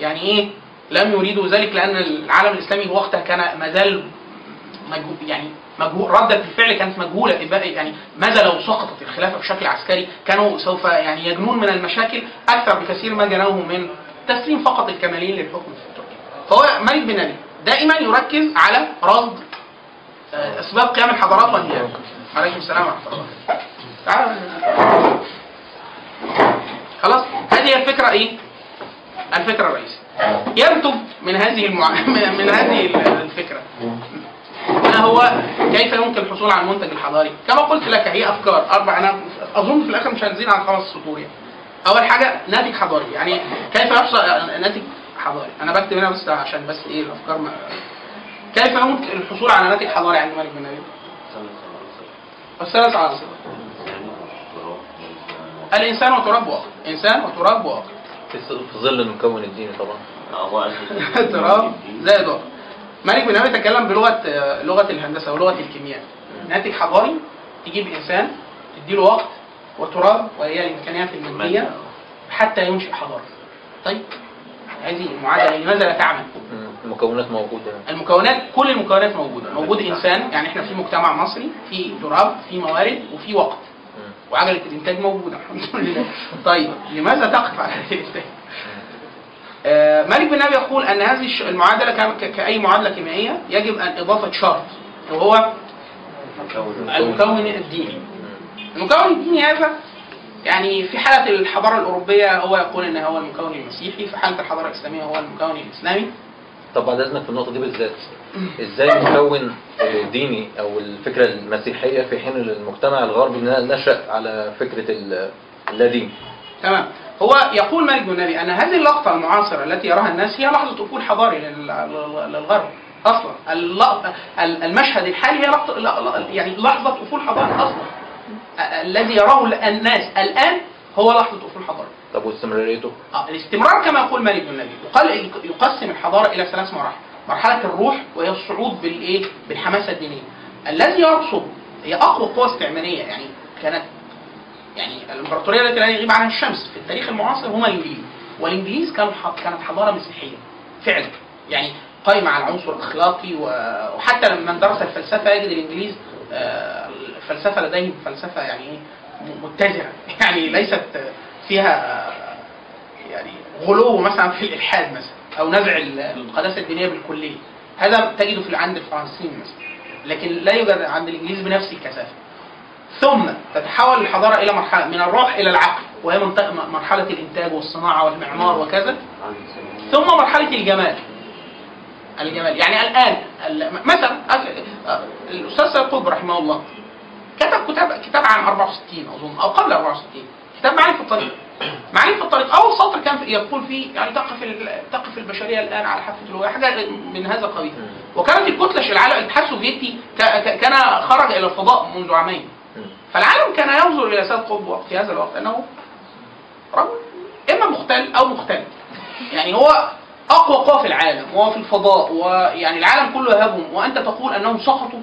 يعني إيه لم يريدوا ذلك، لأن العالم الإسلامي وقتها كان ما زال يعني مجهول. ردة الفعل كانت مجهولة، يعني ماذا لو سقطت الخلافة بشكل عسكري؟ كانوا سوف يعني يجنون من المشاكل أكثر بكثير ما جنوه من تسليم فقط الكماليين للحكم في تركيا. فهو مالك بن نبي دائما يركز على رصد أسباب قيام الحضارات والديانات. عليكم السلام ورحمة الله. تعال خلاص، هذه الفكرة إيه؟ الفكرة الرئيسية. ينتج من هذه الفكرة ما هو؟ كيف يمكن الحصول على المنتج الحضاري؟ كما قلت لك هي افكار 4. انا اظن في الاخر مش هنزيد عن 5 سطور. اول حاجه ناتج حضاري، يعني كيف يحصل ناتج حضاري؟ انا بكتب هنا بس عشان بس ايه الافكار. كيف يمكن الحصول على ناتج حضاري عند مالك بن نبي؟ الثلاث عناصر: الانسان وتراب واقع. انسان وتراب واقع في ظل المكون الديني طبعا. تراب زائد واقع. مالك بن نبي يتكلم بلغه الهندسه ولغه الكيمياء. ناتج حضاري تجيب انسان تديله وقت وتراب وهي الامكانيات الماديه حتى ينشئ حضاره. طيب هذه المعادله لماذا لا تعمل؟ المكونات موجوده، كل المكونات موجوده. موجود انسان، يعني احنا في مجتمع مصري، في تراب، في موارد، وفي وقت، وعجله الانتاج موجوده الحمد لله. طيب لماذا تقف على الانتاج؟ مالك بن نبي يقول أن هذه المعادلة كأي معادلة كيميائية يجب أن إضافة شرط، وهو المكون الديني. المكون الديني هذا يعني في حالة الحضارة الأوروبية هو يقول أنه هو المكون المسيحي، في حالة الحضارة الإسلامية هو المكون الإسلامي. طب بعد إذنك في النقطة دي بالذات، إزاي مكون ديني أو الفكرة المسيحية في حين المجتمع الغربي نشأ على فكرة اللادين؟ تمام. هو يقول مالك بن نبي أن هذه اللقطة المعاصرة التي يراها الناس هي لحظة أفول حضاري للغرب. اصلا. اللقطه المشهد الحالي هي يعني لحظه افول حضاره اصلا، الذي يراه الناس الان هو لحظه افول حضاره. طب واستمراريته؟ الاستمرار كما يقول مالك بن نبي قال يقسم الحضاره الى ثلاث مراحل: مرحله الروح وهي الصعود بالحماسه الدينيه، الذي يرصد هي اقوى قوى استعماريه يعني كانت يعني الامبراطوريه التي لا يغيب عنها الشمس في التاريخ المعاصر هم الانجليز، والانجليز كانت حضاره مسيحيه فعلا يعني قائمه على العنصر الاخلاقي، وحتى لما درس الفلسفه يجد الانجليز الفلسفه لديهم فلسفه يعني متزنه يعني ليست فيها يعني غلو مثلا في الالحاد مثلا او نزع القداسه الدينيه بالكليه، هذا تجده في عند الفرنسيين مثلا، لكن لا يوجد عند الانجليز بنفس الكثافه. ثم تتحول الحضاره الى مرحله من الروح الى العقل، وهي مرحله الانتاج والصناعه والمعمار وكذا. ثم مرحله الجمال. يعني الان مثلا الاستاذ سيد قطب رحمه الله كتب كتاب عام 64 اظن او قبل 64، كتاب معالم في الطريق. معالم في الطريق اول سطر كان يقول فيه يعني تقف البشريه الان على حافه الهويه، حاجه من هذا القبيل. وكانت الكتله العالم الاتحاد السوفيتي كان خرج الى الفضاء منذ عامين. فالعالم كان ينظر الى سيد قطب في هذا الوقت انه رجل اما مختل او مختلف. يعني هو اقوى قوة في العالم وهو في الفضاء، ويعني العالم كله يهابهم وانت تقول انهم سقطوا.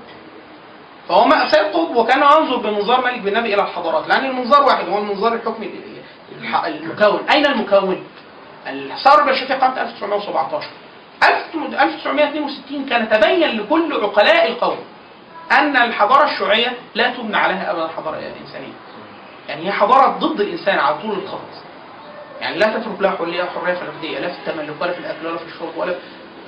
فهو سيد قطب وكان ينظر بمنظار مالك بن نبي الى الحضارات، لان المنظار واحد هو المنظار الحكمي المكون. اين المكون؟ الثوره البلشفيقيه قامت 1917. 1962 كان تبين لكل عقلاء القوم ان الحضاره الشيوعيه لا تبنى عليها ابدا الحضاره الانسانيه. يعني هي حضاره ضد الانسان على طول الخط. يعني لا تترك لها حريه فرديه، لا في التملك ولا في الاكل ولا في الشرب ولا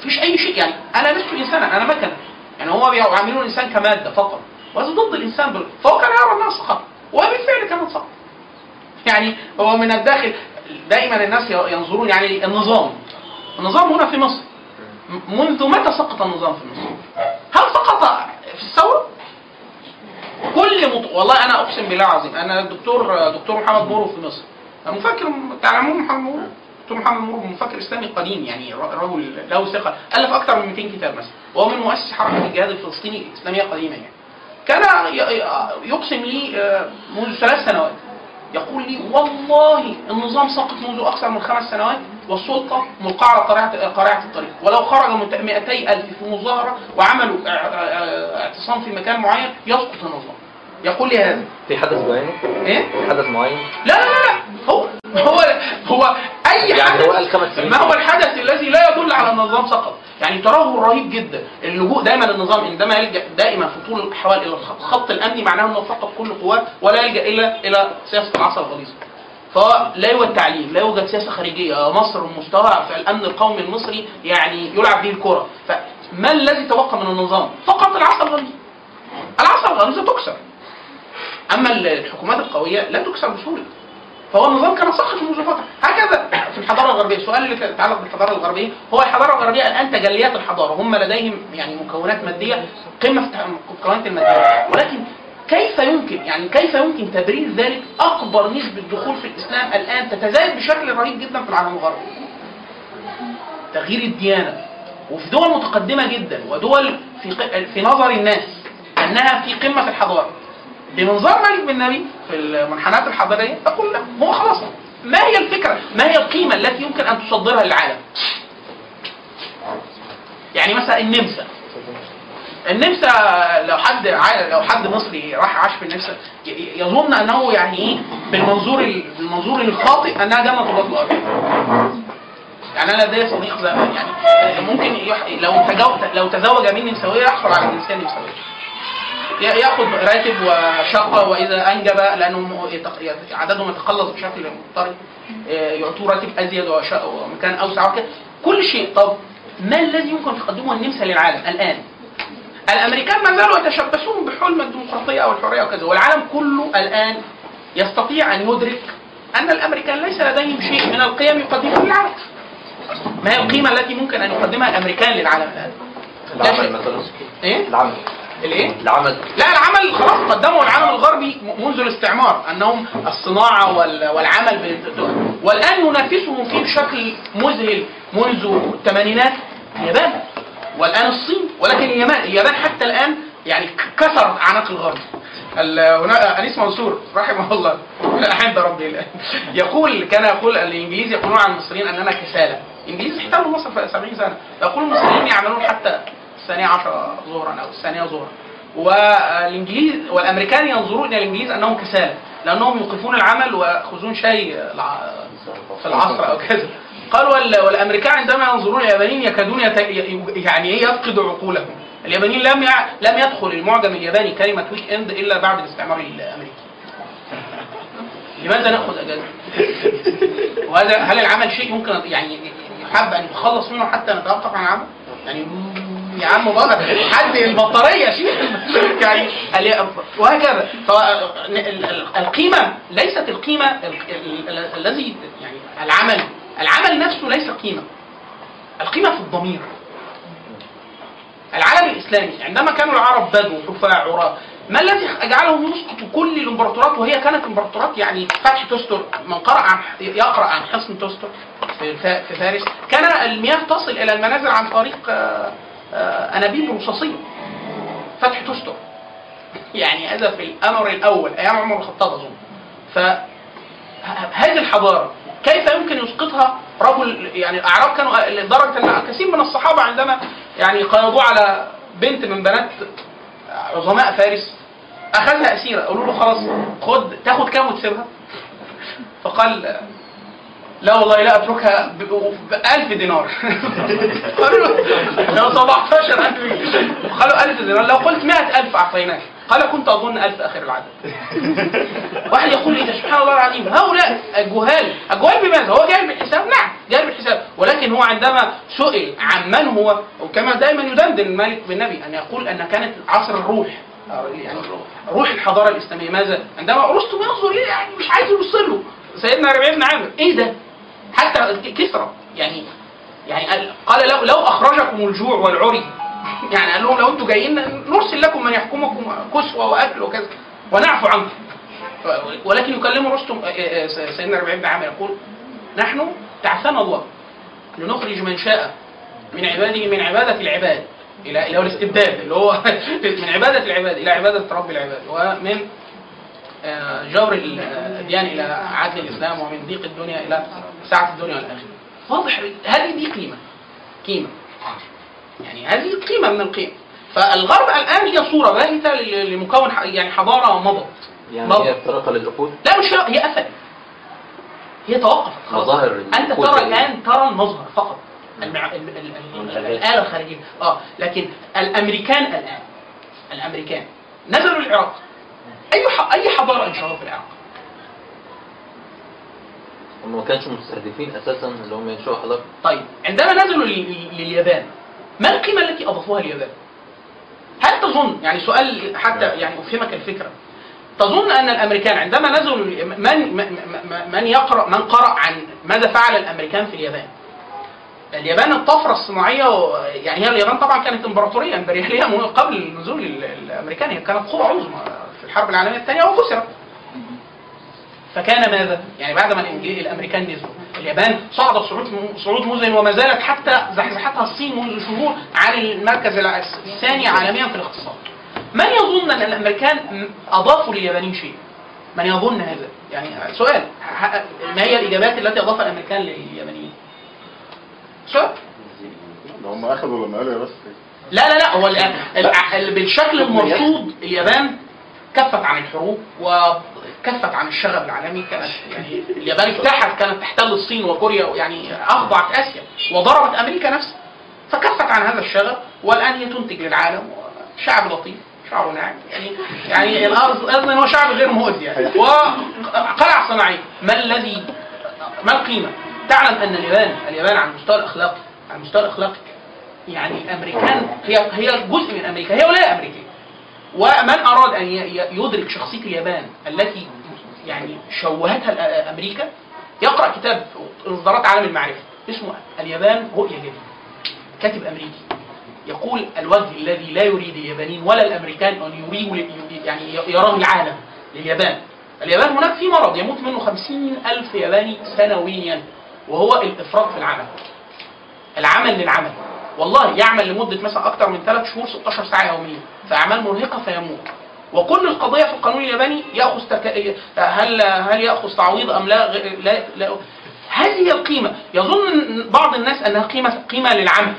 فيش اي شيء. يعني انا لست انسانا، انا مكنه. يعني هو بيعاملون الانسان كماده فقط، وهذا ضد الانسان فهو كان يرى انها سقط، وبالفعل كانت سقط. يعني هو من الداخل دائما الناس ينظرون يعني النظام هنا في مصر منذ متى سقط النظام في مصر؟ هل سقط في الثوره؟ والله انا اقسم بالله العظيم انا الدكتور محمد مورو في مصر مفكر، تعلمون محمد مورو؟ الدكتور محمد مورو مفكر اسلامي قديم يعني رجل له ثقه، الف اكثر من 200 كتاب مثلا، وهو من مؤسس حركه الجهاد الفلسطيني الاسلاميه قديما. يعني كان يقسم لي منذ 3 سنوات، يقول لي والله النظام سقط منذ اكثر من 5 سنوات، والسلطه ملقاه على قارعه الطريق، ولو خرج 200,000 في مظاهره وعملوا اعتصام في مكان معين يسقط النظام. يقول لي هذا في حدث معين؟ ايه؟ في حدث معين؟ لا لا لا هو اي حدث يعني ما هو الحدث الذي لا يدل على ان النظام سقط؟ يعني ترهل رهيب جدا، اللجوء دائما النظام عندما يلجا دائما في طول الاحوال الى الخط الامني معناه انه فقد كل قواه ولا يلجا الى سياسه العصا الغليظه. فلا يوجد تعليم، لا يوجد سياسه خارجيه، مصر مستوى في الامن القومي المصري يعني يلعب به الكره، فما الذي تبقى من النظام؟ فقط العصا الغليظه. العصا الغليظه تكسر. اما الحكومات القويه لا تكسر بسهوله. فهو النظام كان ساقط منذ فتره، هكذا في الحضاره الغربيه. السؤال اللي يتعلق بالحضاره الغربيه هو الحضاره الغربيه الان تجليات الحضاره، هم لديهم يعني مكونات ماديه قمه في المكونات الماديه، ولكن كيف يمكن تبرير ذلك؟ اكبر نسبه دخول في الاسلام الان تتزايد بشكل رهيب جدا في العالم الغربي. تغيير الديانه وفي دول متقدمه جدا ودول في نظر الناس انها في قمه في الحضاره. بمنظار مالك بن نبي في المنحنات الحضاريه تقول لا، هو خلاص ما هي الفكره؟ ما هي القيمه التي يمكن ان تصدرها للعالم؟ يعني مثلا النمسا لو حد مصري راح عاش في النمسا يظن انه يعني ايه بالمنظور الخاطئ انها جنه وبطن الارض. يعني انا لدي صديق زمان يعني ممكن لو تزوج من نمساويه يحصل على جنسيه نمساويه، ياخذ راتب وشقه، واذا انجب لانه عددهم يتقلص بشكل مضطرب يعطوه راتب ازيد ومكان اوسع وكذا كل شيء. طب ما الذي يمكن تقدمه النمسا للعالم الان؟ الامريكان ما زالوا يتشبثون بحلم الديمقراطيه او الحريه وكذا، والعالم كله الان يستطيع ان يدرك ان الامريكان ليس لديهم شيء من القيم يقدمها للعالم. ما هي القيمه التي ممكن ان يقدمها الامريكان للعالم الان؟ العمل مثلا. ايه؟ العمل. الايه؟ العمل. لا العمل خلاص قدمه العالم الغربي منذ الاستعمار، انهم الصناعه والعمل، والان ينافسهم فيه بشكل مذهل منذ الثمانينات اليابان. والآن الصين، ولكن اليابان حتى الآن يعني كسر أعناق الغرب. هنا أنيس منصور رحمه الله أحمد ربي الآن يقول، كان يقول الإنجليز يقولون عن المصريين أننا كسالى. الإنجليز احتلوا مصر في 70 سنة، يقول المصريين يعملون حتى الثانية 10 ظهرا أو الثانية ظهرا، والإنجليز والأمريكان ينظرون إلى الإنجليز أنهم كسالى لأنهم يوقفون العمل ويأخذون شيء في العصر أو كذا. قالوا والأمريكان عندما ينظرون اليابانيين يكادون يعني إيه يفقدوا عقولهم. اليابانيين لم يدخل المعجم الياباني كلمة ويك إند إلا بعد الاستعمار الأمريكي. لماذا نأخذ أجازة؟ وهذا هل العمل شيء يمكن يعني يحب أن نتخلص منه حتى نتوقف عن العمل؟ يعني يا عم بابا حد البطارية يعني وهكذا. القيمة ليست القيمة الذي يعني العمل نفسه ليس قيمة، القيمة في الضمير. العالم الإسلامي عندما كانوا العرب بدو حفاة عراة، ما الذي أجعلهم يسقطوا كل الإمبراطورات، وهي كانت إمبراطورات يعني فتح تستر، من قرأ عن يقرأ عن حصن تستر في فارس كان المياه تصل إلى المنازل عن طريق أنابيب رصاصية. فتح تستر يعني هذا في الأمر الأول أيام عمر بن الخطاب أظن. فهذه الحضارة كيف يمكن يسقطها رجل؟ يعني الأعراب كانوا لدرجة أن كثير من الصحابة عندما يعني قيضوا على بنت من بنات عظماء فارس أخذها أسيرة، قالوا له خلاص خد تاخد كام وتسيبها؟ فقال لا والله لا أتركها ب1000 دينار. قالوا له 17000. قالوا 1000 دينار، لو قلت 100000 أعطيناك. قال كنت أظن 1000 آخر العدد. واحد يقول إيه ده، سبحان الله العظيم. هؤلاء الجهال، الجهال بماذا؟ هو جاهل بالحساب؟ نعم جاهل بالحساب، ولكن هو عندما سئل عن من هو، وكما دائما يدندن مالك بن نبي أن يقول أن كانت عصر الروح، يعني روح الحضارة الإسلامية. ماذا؟ عندما أرسطو ينظر إيه يعني مش عايز يوصل له سيدنا ربعي بن عامر، إيه ده؟ حتى كسرى يعني قال لو أخرجكم الجوع والعري، يعني قال لهم لو انتوا جايين نرسل لكم من يحكمكم كسوة وأكل وكذا ونعفو عنكم. ولكن يكلموا رستم سيدنا ربعي بن عامر يقول نحن تعثنا الله لنخرج من شاء من عباده من عبادة العباد إلى الاستبداد، اللي هو من عبادة العباد إلى عبادة رب العباد، ومن جور الديان إلى عدل الإسلام، ومن ضيق الدنيا إلى سعة الدنيا والآخرة. واضح هذه دي قيمة يعني هذه قيمة من القيم. فالغرب الآن هي صورة باهتة لمكون يعني حضارة مضت. يعني هي افترقت للأخوة؟ لا مش هي قفلت. هي توقفت خلاص. أنت ترى الآن ترى المظهر فقط. الآلة الخارجية. لكن الأمريكان نزلوا العراق. أي حضارة انشأوا في العراق؟ هم ما كانش مستهدفين أساسا اللي هم ينشأوا حضارة. طيب عندما نزلوا لليابان ما القيمة التي أضافوها اليابان؟ هل تظن يعني سؤال حتى يعني أفهمك الفكرة، تظن أن الأمريكان عندما نزلوا من قرأ عن ماذا فعل الأمريكان في اليابان الطفرة الصناعية، يعني هي اليابان طبعا كانت إمبراطورية إمبريالية قبل نزول الأمريكان، هي كانت قوة عظمى في الحرب العالمية الثانية وخسرت. فكان ماذا؟ يعني بعدما الأمريكان نزلوا اليابان صعدت صعود مزن، وما زالت حتى زحزحتها الصين منذ شهور عن المركز الثاني عالميا في الاقتصاد. من يظن أن الأمريكان أضافوا لليابانيين شيء؟ من يظن هذا؟ يعني سؤال، ما هي الإجابات التي أضافها الأمريكان لليابانيين؟ سؤال؟ هم أخذوا لما قالوا يا بس لا هو بالشكل المرصود اليابان كفت عن الحروب وكفت عن الشغب العالمي. كانت يعني اليابان افتتحت، كانت تحتل الصين وكوريا، يعني اخضعت اسيا وضربت امريكا نفسها، فكفت عن هذا الشغب، والان هي تنتج للعالم. شعب لطيف شعره ناعم، يعني اظن هو شعب غير مؤذي يعني، وقلع صناعي. ما القيمه؟ تعلم ان اليابان على المستوى الاخلاقي، يعني الامريكان هي جزء من امريكا، هي ولايه امريكيه. ومن أراد أن يدرك شخصية اليابان التي يعني شوهتها أمريكا يقرأ كتاب إصدارات عالم المعرفة اسمه اليابان رؤية جديدة، كاتب أمريكي يقول الوجه الذي لا يريد اليابانيين ولا الأمريكان أن يعني يراه العالم لليابان. اليابان هناك في مرض يموت منه 50,000 ياباني سنويا، وهو الإفراط في العمل، العمل للعمل. والله يعمل لمده مثلا اكثر من 3 شهور 16 ساعه يوميا في اعمال مرهقه فيموت. وكل القضايا في القانون الياباني ياخذ هل ياخذ تعويض ام لا, لا, لا. هذه القيمه يظن بعض الناس انها قيمه للعمل،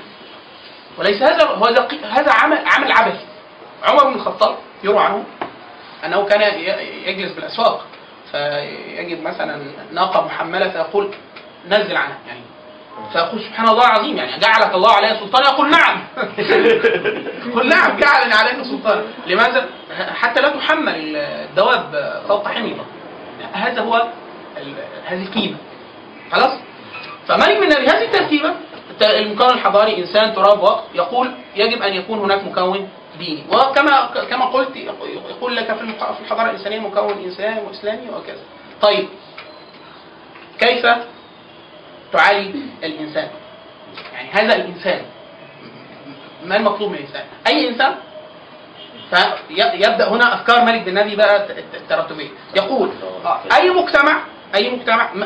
وليس هذا عمل عبثي. عمر بن الخطاب يروى عنه انه كان يجلس بالاسواق فيجد مثلا ناقه محمله فيقول نزل عنها يعني، فيقول سبحان الله العظيم يعني جعلك الله عليها سلطان، يقول نعم يقول نعم جعلني عليها سلطان، لماذا؟ حتى لا تحمل الدواب فوق حميضه. هذا هو هذه القيمه خلاص. فمالك من هذه الترتيبه المكون الحضاري انسان تراب وقت، يقول يجب ان يكون هناك مكون ديني، وكما قلت يقول لك في الحضاره الانسانيه مكون انساني واسلامي وكذا. طيب كيف تعالي الانسان؟ يعني هذا الانسان ما المطلوب من الانسان؟ اي انسان. فيبدا هنا افكار مالك بن نبي بقى التراتبيه. يقول اي مجتمع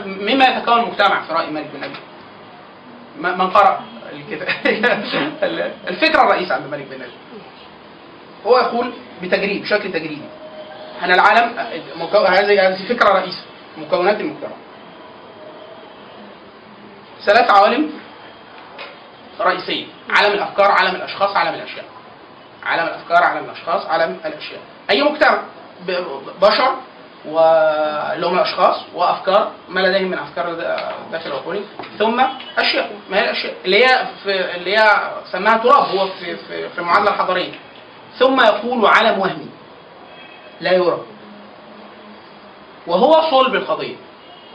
مما يتكون المجتمع في راي مالك بن نبي؟ من قرأ الفكره الرئيسيه عند مالك بن نبي. هو يقول بتجريب بشكل تجريبي انا العالم، هذه فكره رئيسيه مكونات المجتمع، 3 عوالم رئيسيه: عالم الافكار، عالم الاشخاص، عالم الاشياء. عالم الافكار، عالم الاشخاص، عالم الاشياء. اي مجتمع بشر ولهم الاشخاص وافكار ما لديهم من افكار داخل عقولهم، ثم اشياء. ما هي الاشياء اللي هي سماها تراب هو في المعادله الحضاريه. ثم يقول عالم وهمي لا يرى، وهو صلب القضيه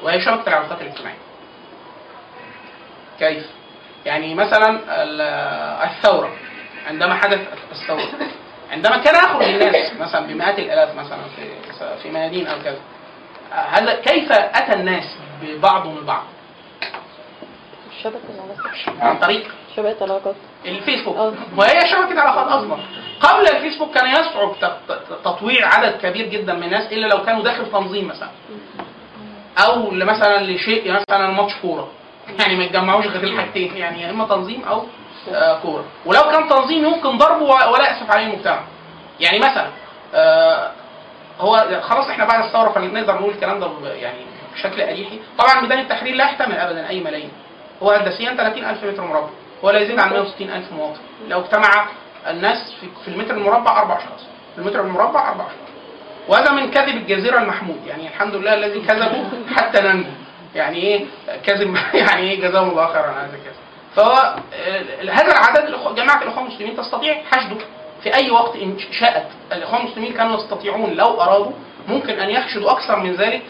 وهي شبكه العلاقات الاجتماعيه. كيف؟ يعني مثلا الثورة، عندما حدث الثورة، عندما كان يخرج الناس مثلا بمئات الآلاف مثلا في ميادين أو كذا، هذا كيف أتى الناس ببعضهم البعض؟ عن طريق شبكة علاقات الفيسبوك، وهي شبكة علاقات أصلا. قبل الفيسبوك كان يصعب تطويع عدد كبير جدا من الناس إلا لو كانوا داخل تنظيم مثلا، أو مثلا لشيء مثلا ماتش كورة، يعني ما يتجمعوش غير الحاجتين، يعني يا اما تنظيم او كوره. ولو كان تنظيم يمكن ضربه ولا يأسف عليه المجتمع. يعني مثلا هو خلاص احنا بعد الثوره فنقدر نقول الكلام ده يعني بشكل اريحي. طبعا ميدان التحرير لا يحتمل ابدا اي ملايين، هو هندسيا 30,000 متر مربع، هو لا يزيد عن 160,000 مواطن. لو اجتمع الناس في المتر المربع 4 اشخاص، في المتر المربع 4 اشخاص. وهذا من كذب الجزيره المحمود، يعني الحمد لله الذي كذبوا حتى ننجو. يعني ايه كاذب؟ يعني ايه جزاهم الله خيرا على هذا كذا. فهو هذا العدد جماعه الاخوه المسلمين تستطيع حشده في اي وقت ان شاءت. الاخوه المسلمين كانوا يستطيعون لو ارادوا ممكن ان يحشدوا اكثر من ذلك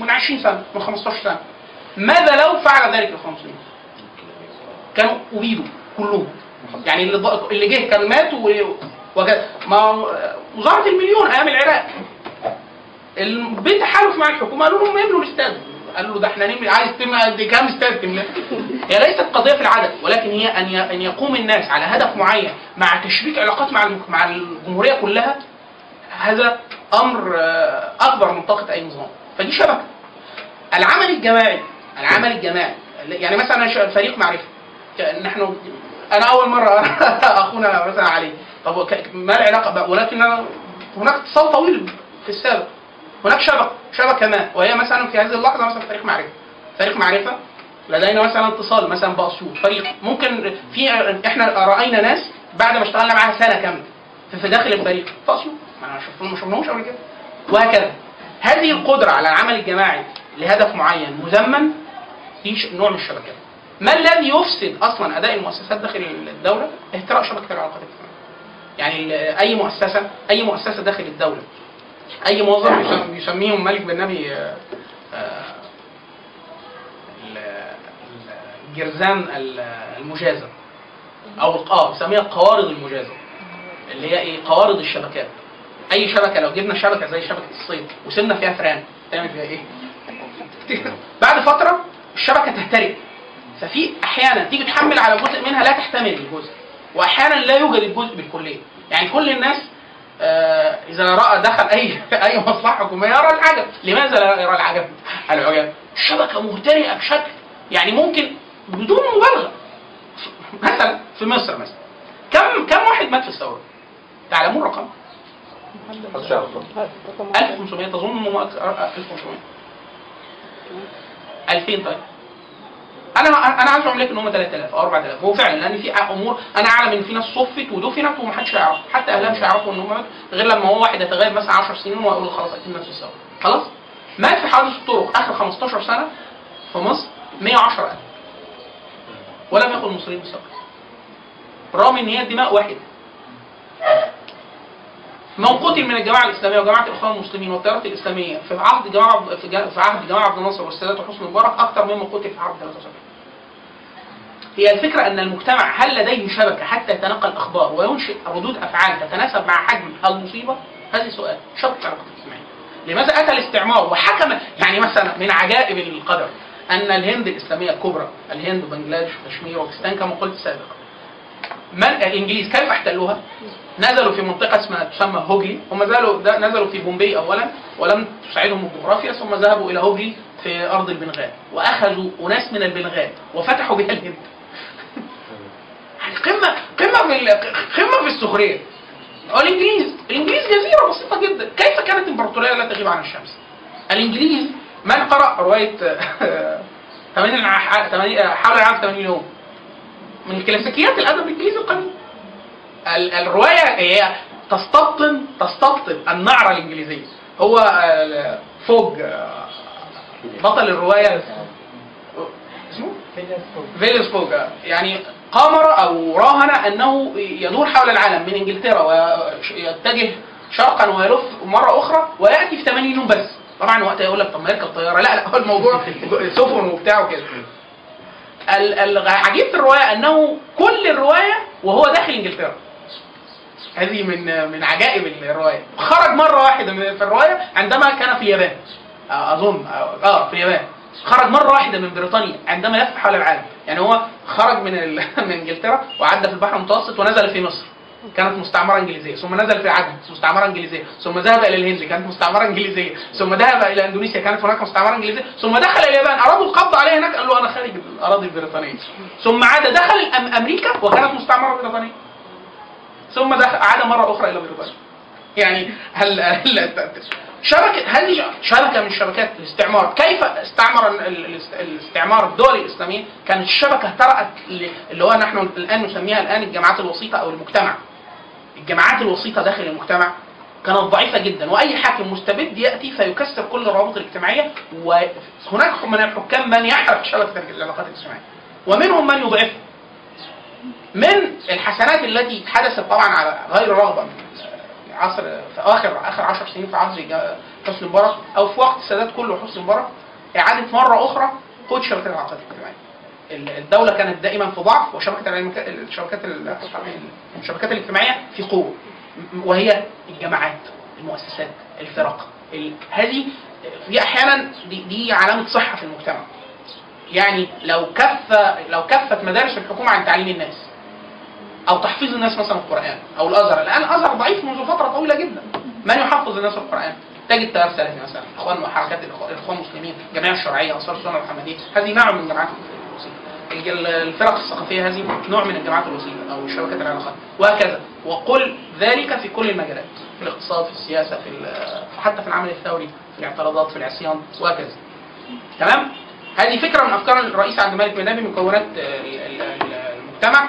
من 20 سنه، من 15 سنه. ماذا لو فعل ذلك الاخوه المسلمين؟ كانوا اريدوا كلهم، يعني اللي جه كان ماتوا وكذا. ما وزاره المليون ايام العراق بالتحالف مع الحكومه قالوا لهم يملوا الاستاد، قالوا له ده احنا نملي، عايز كام استاد تملاه؟ هي ليست قضيه في العدد، ولكن هي ان يقوم الناس على هدف معين مع تشبيك علاقات مع الجمهوريه كلها. هذا امر اكبر من طاقه اي نظام، فدي شبكه. العمل الجماعي يعني مثلا فريق معرفه. نحن انا اول مره اخونا مثلا علي، طب ما العلاقه؟ ولكن هناك اتصال طويل في السابق، هناك شبكه ما، وهي مثلا في هذه اللحظه مثلا فريق معرفه لدينا مثلا اتصال مثلا باسيوط فريق. ممكن في احنا راينا ناس بعد ما اشتغلنا معاها سنه كامله في داخل الفريق في اسيوط، ما انا ما شفناهمش قبل كده، وهكذا. هذه القدره على العمل الجماعي لهدف معين مزمن دي نوع من الشبكات. ما الذي يفسد اصلا اداء المؤسسات داخل الدوله؟ اهتراء شبكه العلاقات الاجتماعيه. يعني اي مؤسسه داخل الدوله، اي موظف يسميهم مالك بن نبي الجرذان المجازة، او بيسميها القوارض المجازة، اللي هي ايه؟ قوارض الشبكات. اي شبكه لو جبنا شبكه زي شبكه الصيد وسمنا فيها فران، تعمل فيها ايه؟ بعد فتره الشبكه تهتري. ففي احيانا تيجي تحمل على جزء منها لا تحتمل الجزء، واحيانا لا يوجد الجزء بالكليه. يعني كل الناس إذا رأى دخل أي مصلحة حكومية يرى العجب. لماذا لا يرى العجب؟ الشبكة مهترئة بشكل يعني ممكن بدون مبالغة. مثلا في مصر مثلا كم واحد مات في الثوره؟ تعلمون الرقم؟ 1500 تظن 1500 2000. طيب انا عايز اقول لك ان هم 3000 او 4000. هو فعلا لان في امور انا اعلم ان في ناس صفت ودفنت ومحدش يعرف، حتى اهلها مش هيعرفوا ان هم ماتوا غير لما هو واحد يتغير مثلا 10 سنين ويقول خلاص اكيد مات في الثوره. خلاص مات في حادث الطرق اخر 15 سنه في مصر 110000 ولم يقل المصريين بثوره رغم ان هي الدماء واحده. من قتل من الجماعه الاسلاميه وجماعه الاخوان المسلمين والتيارات الاسلاميه في عهد جمال عبد الناصر والسادات وحسن مبارك اكثر مما قتل في عهد 73. هي الفكره ان المجتمع هل لديه شبكه حتى يتنقل الاخبار وينشئ ردود افعال تتناسب مع حجم المصيبه؟ هذا سؤال شبكه العلاقات الاجتماعيه. لماذا اتى الاستعمار وحكم؟ يعني مثلا من عجائب القدر ان الهند الاسلاميه الكبرى، الهند وبنجلاديش وكشمير وباكستان كما قلت سابقا، الانجليز كيف احتلوها؟ نزلوا في منطقه اسمها تسمى هوجلي، هم نزلوا في بومبي اولا ولم تساعدهم الجغرافيا، ثم ذهبوا الى هوجلي في ارض البنغال واخذوا اناس من البنغال وفتحوا بها الهند. يعني قمه في السخريه. الانجليز جزيره بسيطه جدا، كيف كانت امبراطوريه لا تغيب عن الشمس؟ الانجليز من قرأ روايه 80 حول العام 80 يوم من كلاسيكيات الادب الانجليزي القديم. الروايه هي تستبطن النعره الانجليزيه. هو فوج بطل الروايه اسمه فيلز فوج، يعني قامر او راهن انه يدور حول العالم من انجلترا ويتجه شرقا ويلف مره اخرى وياتي في 80 يوم بس. طبعا وقتها يقول لك طب ما يركب طياره، لا هو الموضوع سفن وبتاع وكده. العجيب في الروايه انه كل الروايه وهو داخل انجلترا. هذه من عجائب الروايه. خرج مره واحده في الروايه عندما كان في اليابان، اظن في اليابان. خرج مره واحده من بريطانيا عندما لف حول العالم، يعني هو خرج من انجلترا وعدى في البحر المتوسط ونزل في مصر كانت مستعمره انجليزيه، ثم نزل في عدن مستعمره انجليزيه، ثم ذهب الى الهند كانت مستعمره انجليزيه، ثم ذهب الى اندونيسيا كانت هناك مستعمره انجليزيه، ثم دخل اليابان ارادوا القبض عليه هناك قال له انا خارج الاراضي البريطانيه، ثم عاد دخل امريكا وكانت مستعمره بريطانيه، ثم عاد مره اخرى الى بريطانيا. يعني هذه شبكه من شبكات الاستعمار. كيف استعمر الاستعمار الدول الاسلاميه؟ كانت الشبكه اهترأت اللي هو نحن الان نسميها الان الجماعات الوسيطه او المجتمع. الجماعات الوسيطه داخل المجتمع كانت ضعيفه جدا، واي حاكم مستبد ياتي فيكسر كل الروابط الاجتماعيه، وهناك من الحكام من يحرق شبكه العلاقات الاجتماعيه ومنهم من يضعفها. من الحسنات التي حدثت طبعا على غير رغبه عصر في اخر 10 سنين في عصر حسني مبارك او في وقت السادات كله حسني مبارك، اعاده مره اخرى قوه شبكه العلاقات الاجتماعيه. الدولة كانت دائما في ضعف والشبكات الاجتماعية في قوة، وهي الجماعات، المؤسسات، الفرق. هذه دي أحيانا دي علامة صحة في المجتمع. يعني لو كفت مدارس الحكومة عن تعليم الناس أو تحفيظ الناس مثلا القرآن أو الأزهر، الآن الأزهر ضعيف منذ فترة طويلة جدا، من يحفظ الناس القرآن؟ تجد تيار سلفي مثلا، إخوان وحركات الإخوان المسلمين، جمعية الشرعية، أنصار السنة الحمدية، هذه نوع من الجماعات. الفرق الثقافيه هذه نوع من الجماعات الوسيطه او شبكات العلاقات وهكذا، وكل ذلك في كل المجالات، في الاقتصاد، في السياسه، حتى في العمل الثوري، في الاعتراضات، في العصيان وهكذا. تمام؟ هذه فكره من افكار الرئيس عبد الملك بن نبي، مكونات المجتمع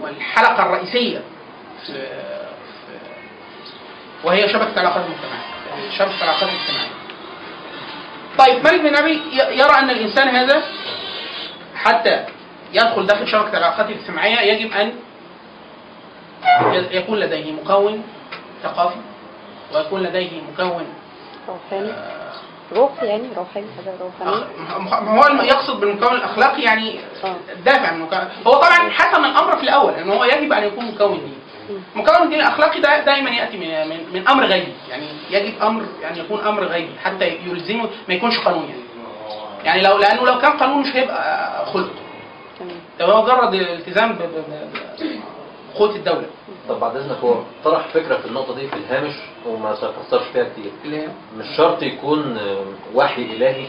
والحلقه الرئيسيه وهي شبكه العلاقات المجتمعيه، شبكه العلاقات الاجتماعيه. طيب مالك بن نبي يرى ان الانسان هذا حتى يدخل داخل شبكه العلاقات الاجتماعيه يجب ان يكون لديه مكون ثقافي، ويكون لديه مكون روحاني، هو يقصد بالمكون الاخلاقي، يعني الدافع من المكون. هو طبعا حسم الامر في الاول ان هو يجب ان يكون مكون ديني. مكون الدين الاخلاقي ده دائما ياتي من امر غيبي، يعني يجب امر، يعني يكون امر غيبي حتى يلزمه، ما يكونش قانوني يعني لانه لو كان قانون مش هيبقى خلق. تمام. ده مجرد التزام بقوه الدوله. طب بعد اذنك، هو طرح فكره في النقطه دي في الهامش وما تفسرش فيها كتير. مش شرط يكون وحي الهي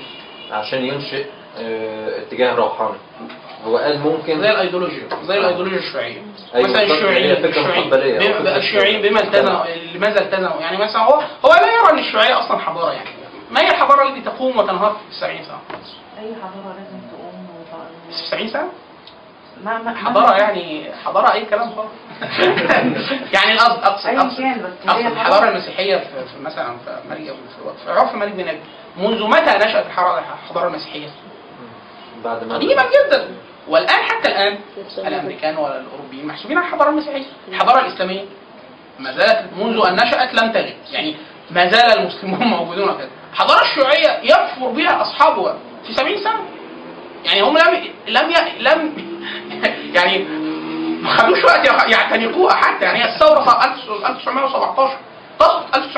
عشان ينشئ اتجاه روحاني. هو قال ممكن زي الايديولوجيا، زي الايديولوجيا الشيوعيه. أيوة مثلا الشيوعيين لماذا التزموا؟ يعني مثلا هو لا يرى ان الشيوعيه اصلا حضاره. يعني ما هي الحضاره التي تقوم وتنهار في 90 سنه؟ اي حضاره لازم تقوم في 90 سنه؟ حضاره يعني حضاره اي كلام خالص. يعني اقصد الحضاره المسيحيه في مثلا في عرف مالك بن نبي، منذ متى نشات الحضاره المسيحيه؟ قديمة جدا، والآن حتى الآن الأمريكان والأوروبيين محسوبين على الحضارة المسيحية. الحضارة الإسلامية ما زالت منذ أن نشأت لم تغب، يعني ما زال المسلمون موجودون كده. الحضارة الشيوعية يكفر بها أصحابها في 70 سنة، يعني هم لم ما خدوش وقت يعتنقوها حتى. يعني الثورة صارت 1917 تصل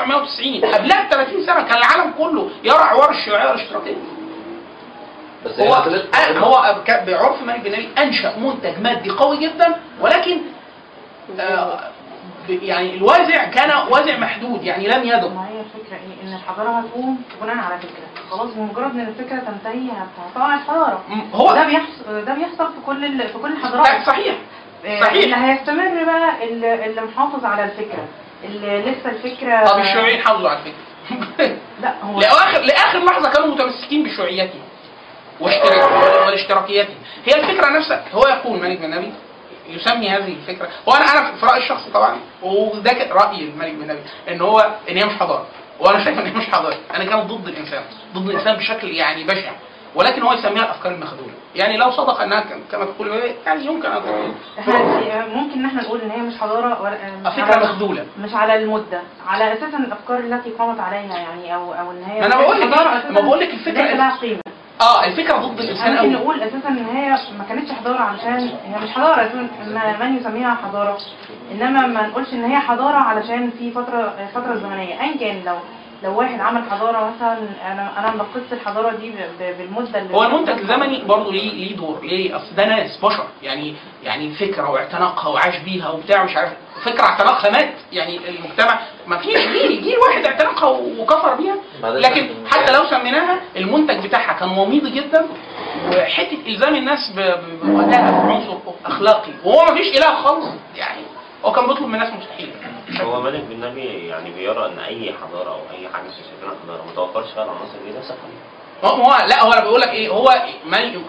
1990، قبلها 30 سنة كان العالم كله يرى عوار الشيوعية الاشتراكية. بس هو بعرف مالك بن نبي انشا منتج مادي قوي جدا، ولكن يعني الوازع كان وازع محدود، يعني لم يدم. ما هي الفكره ايه؟ ان الحضاره هتقوم بناء على فكره، خلاص بمجرد ان الفكره تنتهي هتقع الحضاره. هو ده بيحصل في كل الحضارات. صحيح. اللي هيستمر بقى اللي محافظ على الفكره، اللي لسه الفكره. طب الشيوعيين حافظوا على الفكره؟ لا، هو لاخر لحظه كانوا متمسكين بشيوعيتهم والاشتراكياتي. هي الفكره نفسها. هو يقول مالك بن نبي يسمي هذه الفكره، وانا في رايي الشخصي طبعا، وده راي الملك بن نبي، ان هي مش حضاره، وانا شايف ان هي مش حضاره. انا كان ضد الانسان بشكل يعني بشع، ولكن هو يسميها الافكار المخذوله. يعني لو صدق انها كما تقول، يعني يمكن ان ممكن ان احنا نقول ان هي مش حضاره ولا فكره مخذوله، مش على المده، على اساس الافكار التي قامت عليها، يعني او ان هي. انا بقول لك الفكره لها قيمه. الفكره ضد الانسان. ممكن نقول اساسا ان هي ما كانتش حضاره، علشان هي مش حضاره. من يسميها حضاره، انما ما نقولش ان هي حضاره علشان في فتره زمنيه. ايا كان، لو واحد عمل حضاره مثلا، انا منقص الحضاره دي بالمده اللي هو المنتج الزمني برضه ليه دور. ليه؟ اصل ده ناس بشر، يعني فكره واعتناقها وعاش بيها وبتاع، مش عارف فكره اعتناقها مات. يعني المجتمع ما فيش جيل واحد اعتنقها وكفر بيها، لكن حتى لو سميناها المنتج بتاعها كان مميت جدا، وحته الزام الناس بوقتها بعنصر اخلاقي، وهو ما فيش اله خالص. يعني هو كان بيطلب من الناس مستحيل. هو مالك بن نبي يعني بيرى ان اي حضاره او اي حاجه شايفينها حضاره ما توفرش فيها العناصر دي. نفس الحاجه. هو انا بقول لك ايه،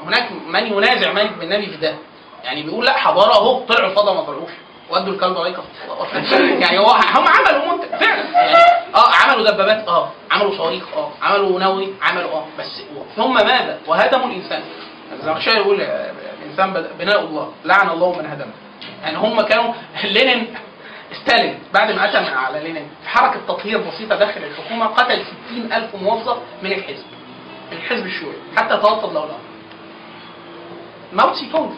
هناك من ينازع مالك بن نبي في ده. يعني بيقول لا، حضاره اهو، طلعوا الفضاء ما طلعوش، ودوا الكلب رايقه. يعني هم عملوا منتج فعلا، يعني عملوا دبابات، عملوا صواريخ، عملوا نووي، عملوا بس ثم ماذا؟ وهدموا الانسان. الزمخشري يقول الانسان بناء الله، لعن الله من هدمه. يعني هم كانوا لينين، ستالين بعد ما قتل على لينين في حركه تطهير بسيطه داخل الحكومه، قتل 60,000 موظف من الحزب الشيوعي حتى توطد لو لا. ماو تسي تونغ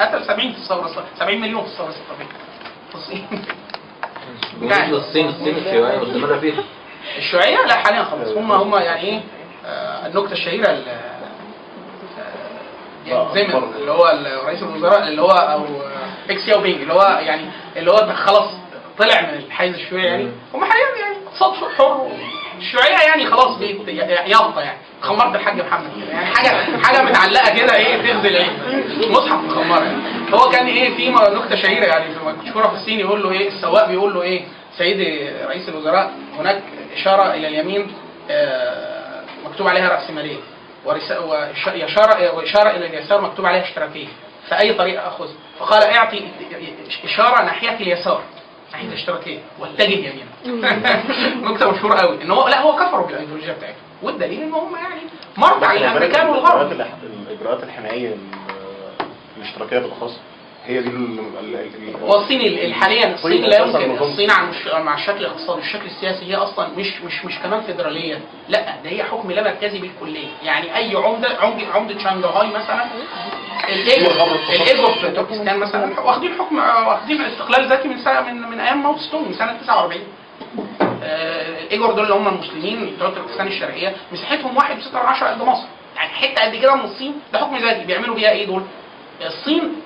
قتل 70 في الثوره الصفراء، 70 مليون في الثوره الصفراء. الصين الشيوعيه مستمره فيها. الشيوعيه لا، حاليا خلاص هم يعني ايه، النكته الشهيره يعني زي ما اللي هو رئيس الوزراء اللي هو او اكس ياو بينج، اللي هو خلاص طلع من الحيز الشيوعي. يعني هم حاليا يعني صدفه حر الشيوعيه، يعني خلاص بقت يافطه، يعني خمرت الحاج محمد كده، يعني حاجه متعلقه كده، ايه، تغزي العين، مصحف مخمره. يعني هو كان ايه، في نكته شهيره يعني مشهوره في الصين، يقول له ايه السواق، بيقول له ايه سيدي رئيس الوزراء، هناك اشاره الى اليمين مكتوب عليها راسماليه، وإشارة إلى اليسار مكتوب عليها اشتراكية، فأي طريقة أخذ؟ فقال اعطي إشارة ناحية اليسار، ناحية الاشتراكية، واتجه يمينا. نكتة مشهورة قوي، إن هو كفروا بالأيديولوجيا بتاعتهم، والدليل إن هم يعني مرضى على الأمريكان والغرب. الإجراءات الحماية الاشتراكية بالأخص هي دي والصين حاليا. الصين لا يمكن، الصين مع الشكل الاقتصادي والشكل السياسي هي اصلا مش كمان فيدراليه، لا ده هي حكم لا مركزي بالكليه. يعني اي عمده شنغهاي مثلا، الايجو في باكستان مثلا، واخدين حكم، واخدين استقلال ذاتي من سنه، من ايام ماو تسي تونغ، من سنه 49. الايجور دول اللي هم المسلمين بتوع باكستان الشرقيه، مساحتهم 1.6 قد مصر، يعني حته قد كده من الصين. ده حكم ذاتي بيعملوا بيها ايه دول؟ الصين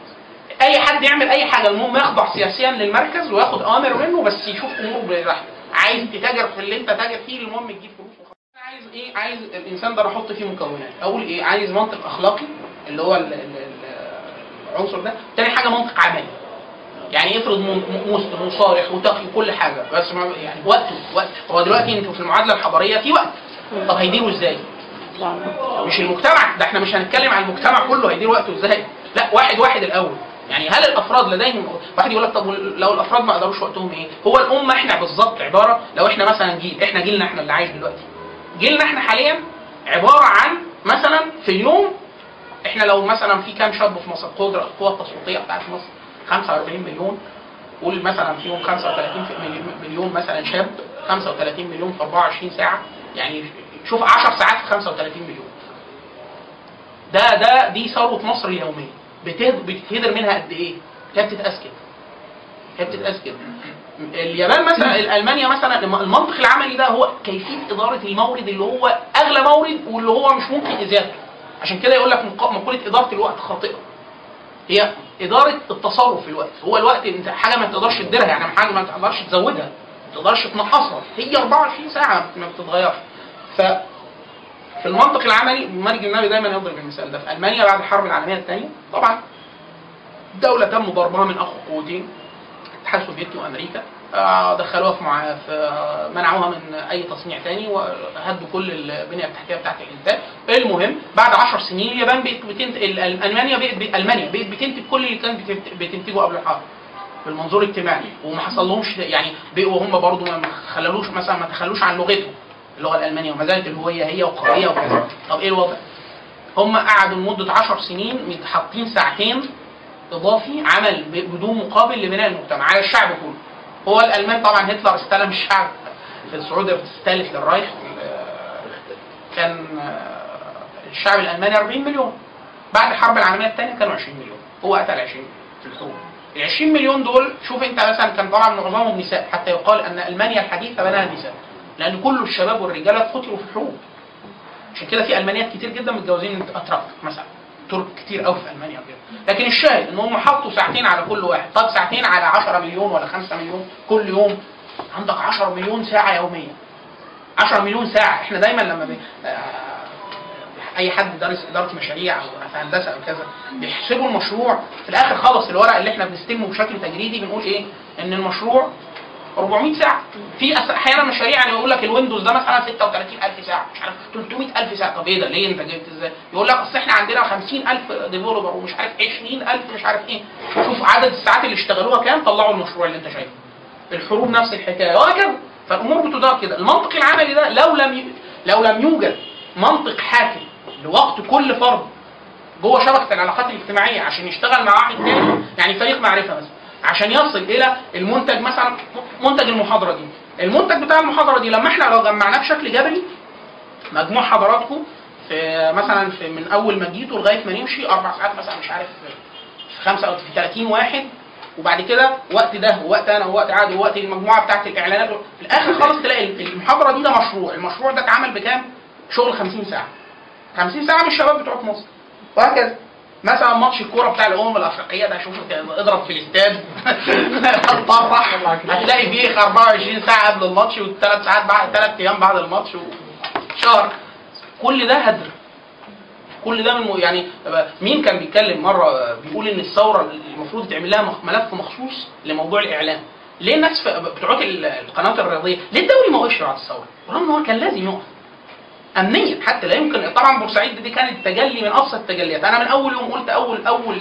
اي حد يعمل اي حاجه، المهم يخضع سياسيا للمركز وياخد اوامر منه، بس يشوف امور براحته. عايز تتاجر في اللي انت تاجر فيه، المهم تجيب فلوس وخلاص. عايز ايه؟ عايز الانسان ده بحط فيه مكونات، اول ايه؟ عايز منطق اخلاقي اللي هو العنصر ده، تاني حاجه منطق عملي، يعني يفرض مسلم وصارح وتقي كل حاجه، بس ما يعني وقت هو دلوقتي انتوا في المعادله الحضاريه في وقت، طب هيديروا ازاي؟ مش المجتمع ده، احنا مش هنتكلم عن المجتمع كله هيدير وقته ازاي، لا واحد الاول، يعني هل الافراد لديهم، واحد يقول لك طب لو الافراد ما قدروش وقتهم ايه؟ هو الامه احنا بالظبط عباره، لو احنا مثلا جيل، احنا جيلنا احنا اللي عايش دلوقتي، جيلنا احنا حاليا عباره عن مثلا في اليوم، احنا لو مثلا في كام شاب في مصر، القوه التصويتيه بتاعت مصر 35 مليون، قول مثلا فيهم 35 مليون مثلا شاب، 35 مليون في 24 ساعه، يعني شوف 10 ساعات في 35 مليون، دي ثروه مصر اليوميه، بتتهدر منها قد ايه؟ هي بتتقاس كده. اليابان مثلا، المانيا مثلا، المنطق العملي ده هو كيفيه اداره المورد اللي هو اغلى مورد واللي هو مش ممكن ازالته. عشان كده يقول لك مقوله اداره الوقت خاطئه. هي اداره التصرف في الوقت، هو الوقت انت حاجه ما تقدرش تديرها، يعني حاجه ما تقدرش تزودها، ما تقدرش تنقصها، هي 24 ساعه ما بتتغيرش. في المنطق العملي مالك بن نبي دايما يضرب المثال ده. في المانيا بعد الحرب العالميه الثانيه طبعا الدوله تم ضربها من اقوى قوتين، الاتحاد السوفيتي وامريكا، دخلوها في منعوها من اي تصنيع ثاني وهدوا كل البنيه التحتيه بتاعت الانتاج. المهم بعد 10 سنين اليابان بقت المانيا بقت بتنتج كل اللي كانت بتنتجه قبل الحرب بالمنظور الاجتماعي، وما حصلهمش يعني بقوا هم برضه ما تخلوش عن لغتهم اللغه الالمانيه، وما زالت الهويه هي وقويه وكذا. طب ايه الوضع؟ هم قعدوا لمده 10 سنين حاطين ساعتين اضافي عمل بدون مقابل لبناء المجتمع على الشعب كله. هو الالمان طبعا هتلر استلم الشعب في الصعود الثالث للرايخ، كان الشعب الالماني 40 مليون، بعد الحرب العالميه الثانيه كانوا 20 مليون، هو قتل 20 في الحروب. ال 20 مليون دول شوف انت مثلا كان طبعا معظمهم نساء، حتى يقال ان المانيا الحديثه بناها نساء، لأن كل الشباب والرجاله قتلوا في الحروب. عشان كده في المانيات كتير جدا متجوزين اتراك مثلا، ترك كتير قوي في المانيا كده. لكن الشاهد ان هم حطوا ساعتين على كل واحد، طب ساعتين على 10 مليون ولا 5 مليون كل يوم، عندك 10 مليون ساعه يوميه. 10 مليون ساعه، احنا دايما لما اي حد دارس اداره مشاريع او في هندسه او كذا بيحسبوا المشروع في الاخر خالص، الورق اللي احنا بنستلمه بشكل تجريدي بنقول ايه؟ ان المشروع 400 ساعة. في احيانا مشاريع يعني يقول لك الويندوز ده مثلا 36000 ساعة، مش عارف 300000 ساعة. طب ايه ده؟ ليه انت جبت ازاي؟ يقول لك اصل احنا عندنا 50000 ديفلوبر ومش عارف 20000 مش عارف ايه. شوف عدد الساعات اللي اشتغلوها كام، طلعوا المشروع اللي انت شايفه. الحروب نفس الحكاية وهكذا. فالامور بتدار كده. المنطق العملي ده لو لم يوجد منطق حاكم لوقت كل فرد جوه شبكة العلاقات الاجتماعية عشان يشتغل مع واحد تاني، يعني فريق معرفة مثلا عشان يصل الى المنتج، مثلا منتج المحاضره دي، المنتج بتاع المحاضره دي لما احنا لو جمعناه بشكل جبلي، مجموع حضراتكم في مثلا من اول ما جيتوا لغايه ما نمشي 4 ساعات مثلا، مش عارف في 5 او في 30 واحد، وبعد كده وقت ده ووقت انا ووقت عاد ووقت المجموعه بتاعت الاعلانات، في الاخر خالص تلاقي المحاضره دي ده مشروع، المشروع ده اتعمل بكام؟ شغل 50 ساعه. 50 ساعه من الشباب بتوع مصر وهكذا. مثلا ماتش الكوره بتاع الامم الافريقيه ده، شوف اضرب في الاستاد هتطرح هتلاقي فيه 24 ساعه قبل الماتش و3 ساعات بعد، 3 ايام بعد الماتش وشهر، كل ده هدر، كل ده من يعني مين كان بيتكلم مره بيقول ان الثوره المفروض تعمل لها ملف مخصوص لموضوع الاعلام. ليه الناس بتوع القنوات الرياضيه ليه الدوري ما وقفش بعد الثوره؟ رغم ان هو كان لازم يقف امنيا حتى لا يمكن. طبعا بورسعيد دي كانت تجلي من اقصى التجليات، انا من اول يوم قلت اول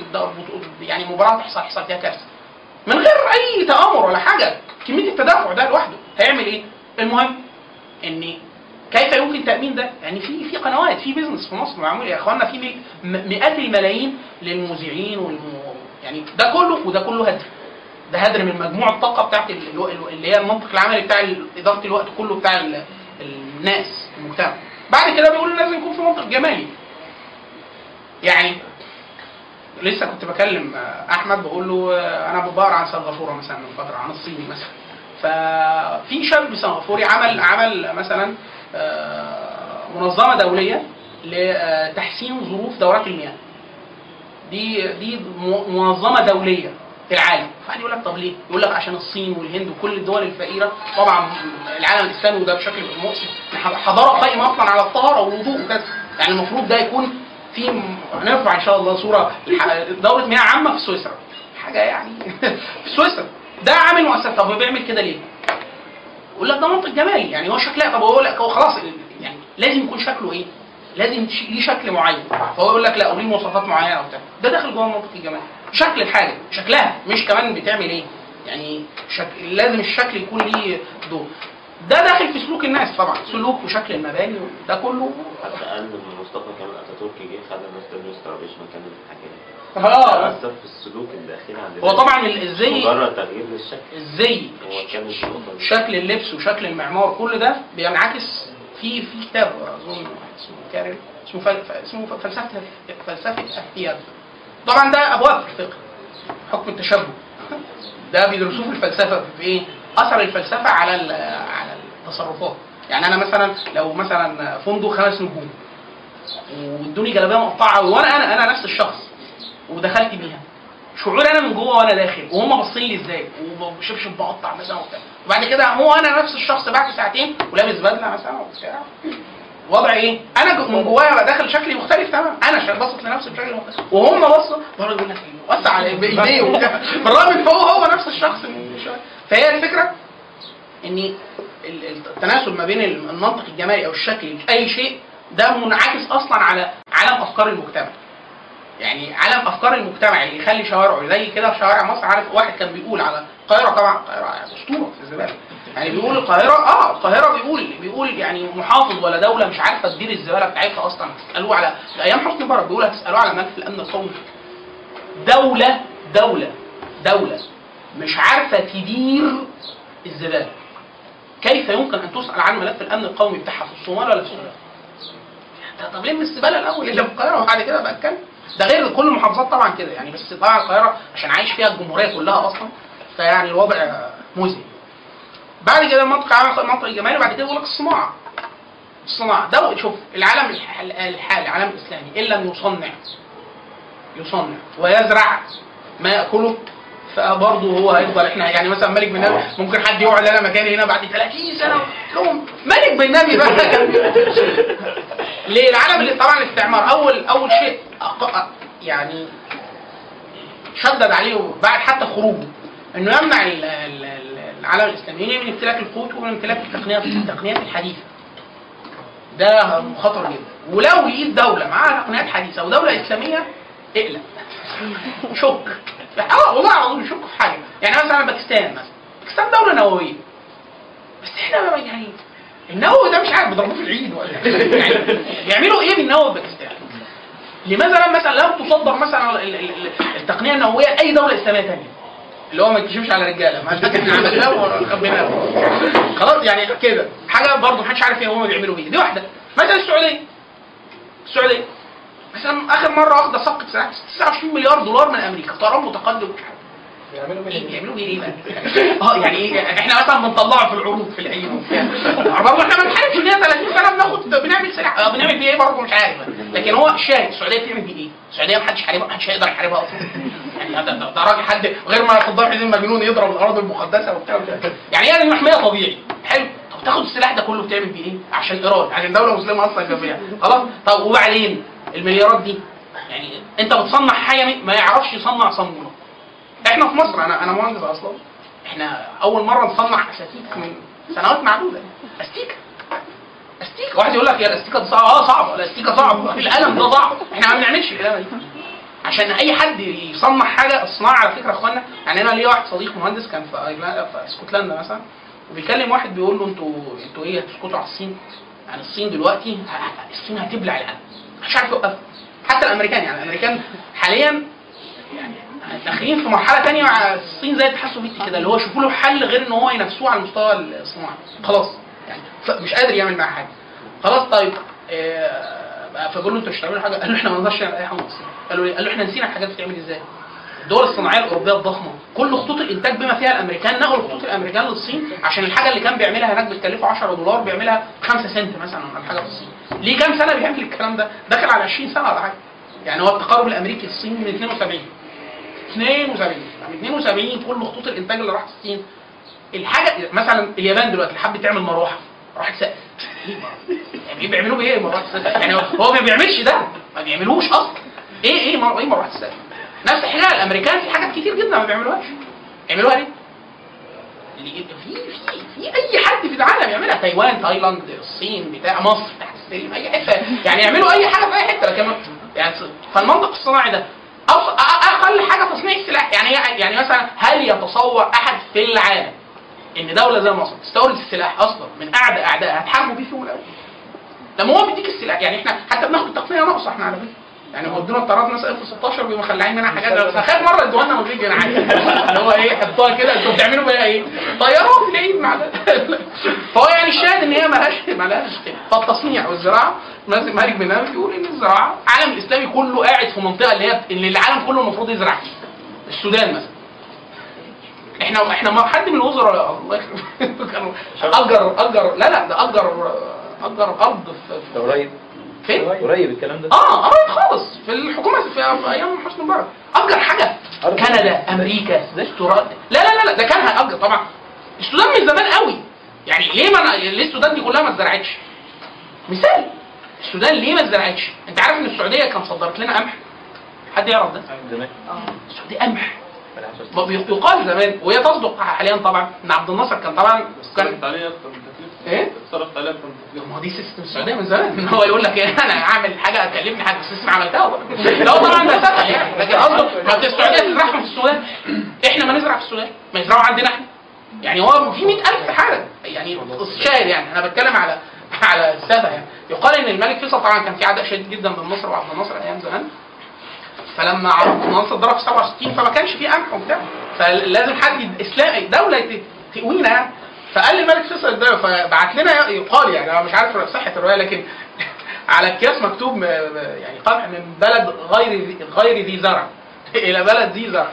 يعني مباراه تحصل فيها كارثه من غير اي تامر ولا حاجه، كميه التدافع ده لوحده هيعمل ايه؟ المهم ان كيف يمكن تامين ده؟ يعني في قنوات، في بيزنس في مصر معمول يا اخوانا، في مئات الملايين للمذيعين يعني ده كله هدر، ده هدر من مجموع الطاقه بتاعت اللي هي المنطق العملي بتاع اداره الوقت كله بتاع الناس المجتمع. بعد كده بيقولوا لازم يكون في منطق جمالي. يعني لسه كنت بكلم احمد بقول له انا بقرا عن سنغافوره مثلا من فتره، عن الصيني مثلا، ففي شاب سنغافوري عمل مثلا منظمه دوليه لتحسين ظروف دورات المياه. دي منظمه دوليه العالي. فقال يقول لك طب ليه؟ يقول لك عشان الصين والهند وكل الدول الفقيره طبعا العالم الاسلامي وده بشكل مؤسف حضاره قائمه اصلا على الطهاره والوضوء وكذا، يعني المفروض ده يكون في هنرفع ان شاء الله صوره دوره مياه عامه في سويسرا حاجه يعني في سويسرا ده عامل مؤسسه. طب هو بيعمل كده ليه؟ يقول لك ده منطق جمالي، يعني هو شكلها طب هو لك هو خلاص يعني لازم يكون شكله ايه؟ لازم ليه شكل معين، فهو يقول لك لا وليه مواصفات معينه او بتاع، ده داخل جوه منطق الجمال، شكل الحاجه، شكلها مش كمان بتعمل ايه؟ يعني شكل لازم الشكل يكون ليه دور. ده داخل في سلوك الناس طبعا، سلوك وشكل المباني ده كله. حتى ان مصطفى كمال أتاتورك جه خد الناس تلبس طرابيش مكان الحاجات. اثر في السلوك الداخلي عند هو طبعا ازاي مجرد تغيير للشكل، ازاي شكل اللبس وشكل المعمار كل ده بينعكس في كتاب اظن اسمه كارل اسمه فلسفه الثياب. طبعا ده ابواب في الفقه حكم التشبه ده بيدرسوه في الفلسفه في ايه؟ اثر الفلسفه على التصرفات. يعني انا مثلا لو مثلا فندق 5 نجوم وادوني جلابيه مقطعه وانا انا نفس الشخص ودخلت بيها، شعور انا من جوه وانا داخل وهم باصين لي ازاي وشبشب بقطع مثلا وبتاع، وبعد كده هو انا نفس الشخص بعد ساعتين ولابس بدله مثلا وبتاع وضع ايه؟ انا من جوايا داخل شكلي مختلف تماما، انا باصص لنفسي بشكل مختلف وهم باصوا بره يقول لك ايه؟ وسع على بايديه وبتاع بالرغم هو نفس الشخص من شويه. فهي الفكره ان التناسب ما بين المنطق الجمالي او الشكل في اي شيء ده منعكس اصلا على عالم افكار المجتمع. يعني عالم افكار المجتمع اللي يخلي شوارعه زي كده شوارع مصر. عارف واحد كان بيقول على القاهره، طبعا القاهره يعني اسطوره في الزباله، يعني بيقول القاهره القاهره بيقول يعني محافظ ولا دوله مش عارفه تدير الزباله بتاعتها اصلا. تسالوه على ايام حسن مبارك بيقول هتسالوه على ملف الامن القومي، دوله مش عارفه تدير الزباله، كيف يمكن ان تسال عن ملف الامن القومي بتاعها في الصومال ولا في سوريا؟ طب ليه الزباله الاول اللي في القاهره وبعد كده بقى اتكلم؟ ده غير كل المحافظات طبعا كده يعني، بس طبعا القاهره عشان عايش فيها الجمهوريه كلها اصلا فيعني الوضع مزري. بعد كده المنطقه الجمالي، بعد كده بيقول لك الصناعه ده. شوف العالم الحالي العالم الاسلامي ان لم يصنع ويزرع ما ياكله فبرضه هو هيفضل. احنا يعني مثلا مالك بن نبي ممكن حد يقعد لنا مكاني هنا بعد 30 سنه لهم مالك بن نبي بقى ليه؟ العالم اللي طبعا الاستعمار اول شيء يعني شدد عليه بعد حتى خروجه انه يمنع العالم الاسلامي من امتلاك القوت ومن امتلاك التقنيات الحديثه. ده خطر جدا، ولو لقيت دوله معاها تقنيات حديثه ودوله اسلاميه اقلق شك. والله العظيم شك في حاجه. يعني مثلا باكستان دوله نوويه، بس احنا يعني النووي ده مش عارف بيضربوه في العيد ولا يعني بيعملوا ايه بالنووي في باكستان؟ لماذا مثلا لم تصدر مثلا التقنيه النوويه لاي دوله اسلاميه ثانيه؟ اللي هو ما يكشفش على رجاله، ما حدش عملناه وخبيناه خلاص يعني كده حاجه برضه محدش عارف ايه هم بيعملوا ايه. دي واحده. مثلا السعوديه مثلا اخر مره واخده صفقه 29 مليار دولار من امريكا طيران متقدم. بيعملوا بيه ايه بقى؟ يعني ايه؟ احنا مثلا بنطلعه في العروض في العيد وبتاع برضه احنا ما بنحاربش بيها 30 سنه بنعمل سلاح بنعمل بيه ايه برضه مش عارف. لكن هو شايف السعوديه بتعمل بيه ايه؟ السعوديه ما حدش حاربها، ما حدش هيقدر يحاربها اصلا. يعني ده راجل حد غير ما ياخد ضرب مجنون يضرب الارض المقدسه وبتاع. يعني هي محميه طبيعي حلو. طب تاخد السلاح ده كله بتعمل بيه ايه؟ عشان ايران، عشان دوله مسلمه اصلا جنبيها خلاص. طب وبعدين المليارات دي يعني انت بتصنع حاجه ما يعرفش يصنع صنبله. احنا في مصر انا مهندس اصلا، احنا اول مره نصنع استيك من سنوات معدوده. استيكه واحد يقول لك يا الاستيكه دي صعبه. صعبه الاستيكه، صعبه القلم ده صعب. احنا ما بنعملش القلم دي عشان اي حد يصنع حاجه. الصناعه على فكره يا اخوانا، يعني انا ليا واحد صديق مهندس كان في اسكتلندا مثلا، وبيكلم واحد بيقول له انتوا ايه هتسكتوا على الصين؟ يعني الصين دلوقتي الصين هتبلع العالم، مش عارف يوقفها. حتى الامريكان، يعني الامريكان حاليا يعني داخلين في مرحله ثانيه مع الصين زي التحسبيتي كده، اللي هو شوفوا له حل غير ان هو ينافسوه على المستوى الصناعي خلاص، يعني مش قادر يعمل معاه حاجه خلاص. طيب فبقول له انتوا مش هتعملوا حاجه؟ قالوا احنا ما نقدرش نعمل اي حاجه في الصين. قالوا ليه؟ قالوا احنا نسينا الحاجات بتتعمل ازاي. الدول الصناعيه الاوروبيه الضخمه كل خطوط الانتاج بما فيها الامريكان، نقلوا خطوط الامريكان للصين عشان الحاجه اللي كان بيعملها هناك بتكلفه 10 دولار بيعملها 5 سنت مثلا ولا حاجه في الصين. ليه كام سنه بيعمل الكلام ده؟ داخل على 20 سنه ولا حاجه. يعني هو التقارب الامريكي الصين من 72 72 كل مخطوط الانتاج اللي راح الصين. الحاجه مثلا اليابان دلوقتي اللي حابه تعمل مروحه راحت سقف، يعني بيعملوا بايه مروحه السقف؟ يعني هو ما بيعملش ده، ما بيعملوش اصلا. ايه مروحه السقف؟ نفس الحاجه الامريكان في حاجات كتير جدا ما بيعملوهاش. يعملوها ليه؟ في اي حد في العالم يعملها، تايوان، تايلاند، الصين، بتاع مصر، تحت السلم، اي حته، يعني يعملوا اي حاجه في اي حته. لكن يعني فالمنطق الصناعي ده اقل حاجه تصنيع السلاح. يعني مثلا هل يتصور احد في العالم ان دوله زي مصر تستورد السلاح اصلا من اعدى اعدائها هتحاربوا بيه في يوم الاول؟ لما هو بيديك السلاح، يعني احنا حتى بناخد تقنيه ناقصه احنا على فكره. يعني هو ادونا الطيارات ناس 1016 بيبقوا مخلعين منها حاجات. فخاف مره ادوها لنا وتيجي جناحات اللي هو ايه، حطوها كده انتوا بتعملوا بيها ايه؟ طيارات ليه مع ده؟ فهو يعني الشاهد ان هي مالهاش. فالتصنيع والزراعه مثلا مالك بن نبي بيقول ان الزراعه، العالم الاسلامي كله قاعد في منطقه اللي العالم كله المفروض يزرع فيها. السودان مثلا احنا حد من الوزراء الله يخليهم اجر ده اجر ارض في قريب. قريب الكلام ده قريب خالص في الحكومه في ايام حسن مبارك. اجر حاجه كندا، امريكا، استراليا. لا ده كان هيأجر طبعا. السودان من زمان قوي، يعني ليه السودان دي كلها ما اتزرعتش؟ مثال السودان ليه ما اتزرعتش؟ انت عارف ان السعوديه كان صدرت لنا قمح؟ حد يعرف ده؟ زمان السعوديه قمح يقال زمان، وهي تصدق حاليا طبعا، ان عبد الناصر كان ايه؟ اتصرفت عليها في ما دي سيستم السعوديه من زمان. هو يقول لك ايه انا هعمل حاجه هتكلمني حاجه السيستم عملتها لو طبعا ده سفه يعني. لكن قصده ما السعوديه تزرعهم في السودان، احنا ما نزرع في السودان، ما يزرعوا عندنا احنا. يعني هو في 100,000 حاله يعني شاعر، يعني انا بتكلم على السفه. يعني يقال ان الملك فيصل طبعا كان في عداء شديد جدا بين مصر وعبد الناصر ايام زمان، فلما عبد الناصر ضرب 67 فما كانش في قمح وبتاع، فلازم حد اسلامي دوله تقوينا. فقال لي الملك فيصل ده، فبعت لنا يقال، يعني انا مش عارف صحه الروايه، لكن على اكياس مكتوب يعني قمح من بلد غير ذي زرع الى بلد ذي زرع.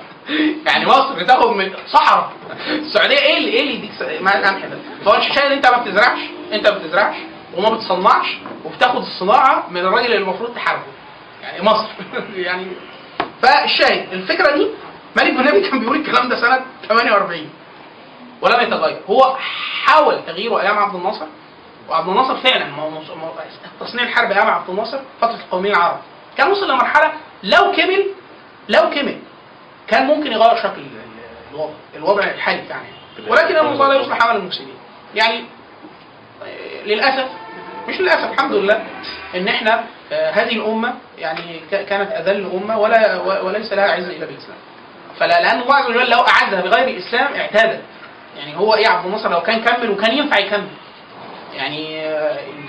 يعني مصر بتاخد من صحراء، السعوديه ايه اللي يديك قمح ده؟ فهو شايل انت ما بتزرعش وما بتصنعش، وبتاخد الصناعه من الراجل اللي المفروض تحاربه، يعني مصر. يعني فالشاهد الفكره دي مالك بن نبي كان بيقول الكلام ده سنه 48 ولم يتغير. هو حاول تغييره ايام عبد الناصر، وعبد الناصر فعلا تصنيع الحرب ايام عبد الناصر فتره القوميين العرب كان وصل لمرحله لو كمل كان ممكن يغير شكل الوضع الحالي بتاعنا، ولكن الموضوع لا يصلح عمل المفسدين. يعني للاسف، مش للاسف، الحمد لله، ان احنا هذه الامه يعني كانت اذل امه وليس لها عزه الا بالاسلام. لان الله عز وجل لو اعزها بغير الاسلام اعتادت. يعني هو عبد الناصر لو كان كمل، وكان ينفع يكمل، يعني